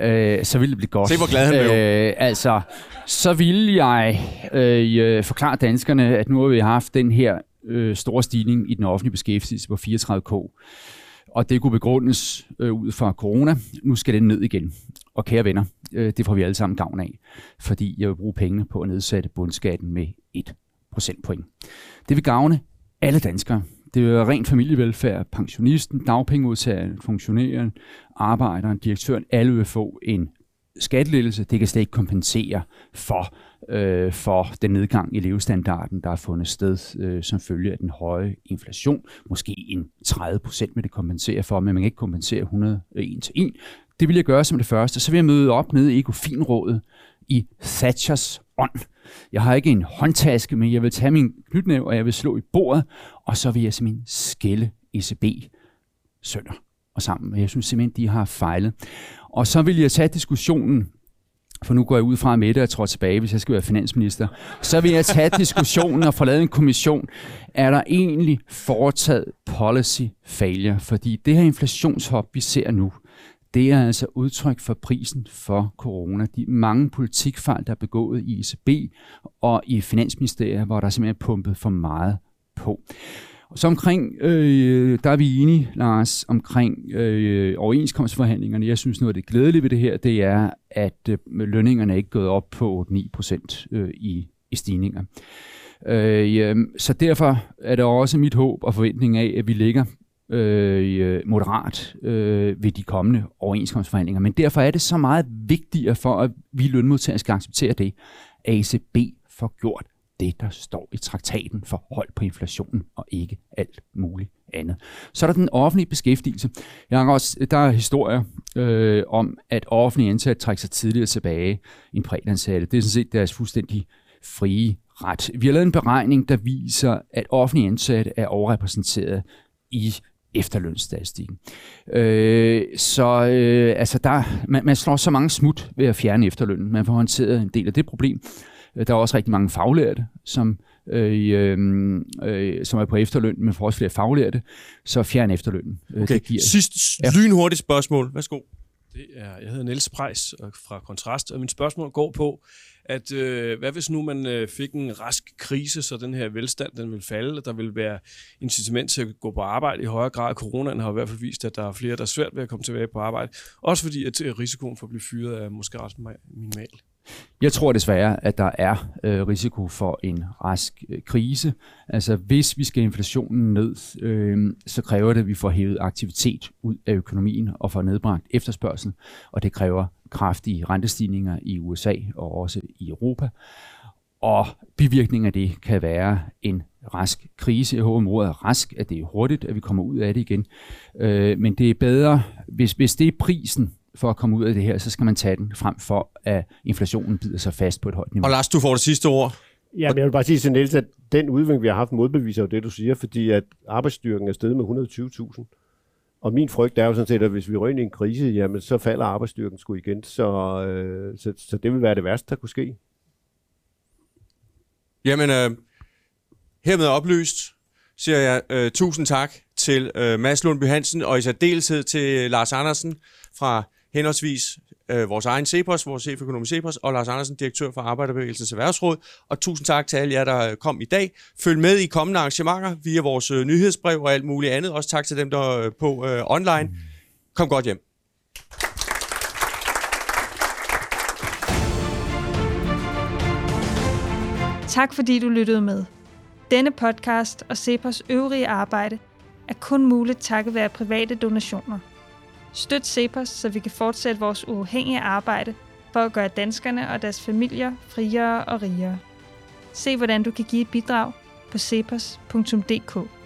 Øh, så ville det blive godt. Se, hvor glad han blev. Øh, altså, så ville jeg øh, forklare danskerne, at nu har vi haft den her øh, store stigning i den offentlige beskæftigelse på fireogtredive tusind. Og det kunne begrundes øh, ud fra corona. Nu skal den ned igen. Og kære venner, øh, det får vi alle sammen gavn af. Fordi jeg vil bruge pengene på at nedsætte bundskatten med et procentpoint. Det vil gavne alle danskere. Det er rent familievelfærd, pensionisten, dagpengemodtageren, funktionæren, arbejderen, direktøren, alle vil få en skattelettelse. Det kan slet ikke kompensere for, øh, for den nedgang i levestandarden, der er fundet sted øh, som følge af den høje inflation. Måske en tredive procent vil det kompensere for, men man kan ikke kompensere hundrede og en til en. Det vil jeg gøre som det første. Så vil jeg møde op nede i ØkoFinrådet i Thatchers ånd. Jeg har ikke en håndtaske, men jeg vil tage min knytnæve, og jeg vil slå i bordet, og så vil jeg simpelthen skælde E C B sønder og sammen. Jeg synes simpelthen, de har fejlet. Og så vil jeg tage diskussionen, for nu går jeg ud fra Mette og tror tilbage, hvis jeg skal være finansminister, så vil jeg tage diskussionen og få lavet en kommission. Er der egentlig foretaget policy failure? Fordi det her inflationshop, vi ser nu, det er altså udtryk for prisen for corona. De mange politikfejl, der er begået i E C B og i Finansministeriet, hvor der simpelthen er pumpet for meget på. Så omkring, øh, der er vi enige, Lars, omkring øh, overenskomstforhandlingerne. Jeg synes noget af det glædelige ved det her, det er, at øh, lønningerne er ikke gået op på ni procent øh, i, i stigninger. Øh, øh, så derfor er det også mit håb og forventning af, at vi ligger Øh, moderat øh, ved de kommende overenskomstforhandlinger. Men derfor er det så meget vigtigere for, at vi lønmodtagere skal acceptere det, at E C B får gjort det, der står i traktaten for hold på inflationen og ikke alt muligt andet. Så er der den offentlige beskæftigelse. Jeg har også, der er historier øh, om, at offentlige ansatte trækker sig tidligere tilbage end privatansatte. Det er sådan set deres fuldstændig frie ret. Vi har lavet en beregning, der viser, at offentlige ansatte er overrepræsenteret i efterlønsstatistikken. Øh, så øh, altså der, man, man slår så mange smut ved at fjerne efterlønnen. Man får håndteret en del af det problem. Der er også rigtig mange faglærte, som øh, øh, som er på efterløn, men for også flere faglærte, så fjern efterlønnen. Okay, det giver. Sidst lynhurtigt spørgsmål. Værsgo. Det er, jeg hedder Niels Preis fra Kontrast, og mit spørgsmål går på, at øh, hvad hvis nu man øh, fik en rask krise, så den her velstand den vil falde, og der vil være incitament til at gå på arbejde i højere grad. Coronaen har i hvert fald vist, at der er flere, der er svært ved at komme tilbage på arbejde, også fordi at risikoen for at blive fyret er måske ret minimal. Jeg tror desværre, at der er øh, risiko for en rask øh, krise. Altså hvis vi skal inflationen ned, øh, så kræver det, at vi får hævet aktivitet ud af økonomien og får nedbragt efterspørgsel, og det kræver kraftige rentestigninger i U S A og også i Europa. Og bivirkningen af det kan være en rask krise. Jeg håber, at ordet er rask, at det er hurtigt, at vi kommer ud af det igen. Øh, men det er bedre, hvis, hvis det er prisen for at komme ud af det her, så skal man tage den frem for, at inflationen bider sig fast på et højt niveau. Og Lars, du får det sidste ord. Ja, men jeg vil bare sige til Niels, at den udvikling, vi har haft, modbeviser jo det, du siger, fordi at arbejdsstyrken er steget med et hundrede og tyve tusind. Og min frygt er jo sådan set, at hvis vi røg ind i en krise, jamen så falder arbejdsstyrken sgu igen. Så, øh, så, så det vil være det værste, der kunne ske. Jamen, øh, hermed oplyst, siger jeg øh, tusind tak til øh, Mads Lundby Hansen, og i særdeleshed til Lars Andersen fra henholdsvis øh, vores egen CEPOS, vores chef økonom i CEPOS, og Lars Andersen, direktør for Arbejderbevægelsens Erhvervsråd. Og tusind tak til alle jer, der kom i dag. Følg med i kommende arrangementer via vores øh, nyhedsbrev og alt muligt andet. Også tak til dem, der øh, på øh, online. Kom godt hjem. Tak fordi du lyttede med. Denne podcast og CEPOS øvrige arbejde er kun muligt takket være private donationer. Støt CEPOS, så vi kan fortsætte vores uafhængige arbejde for at gøre danskerne og deres familier friere og rigere. Se hvordan du kan give et bidrag på cepos punktum d k.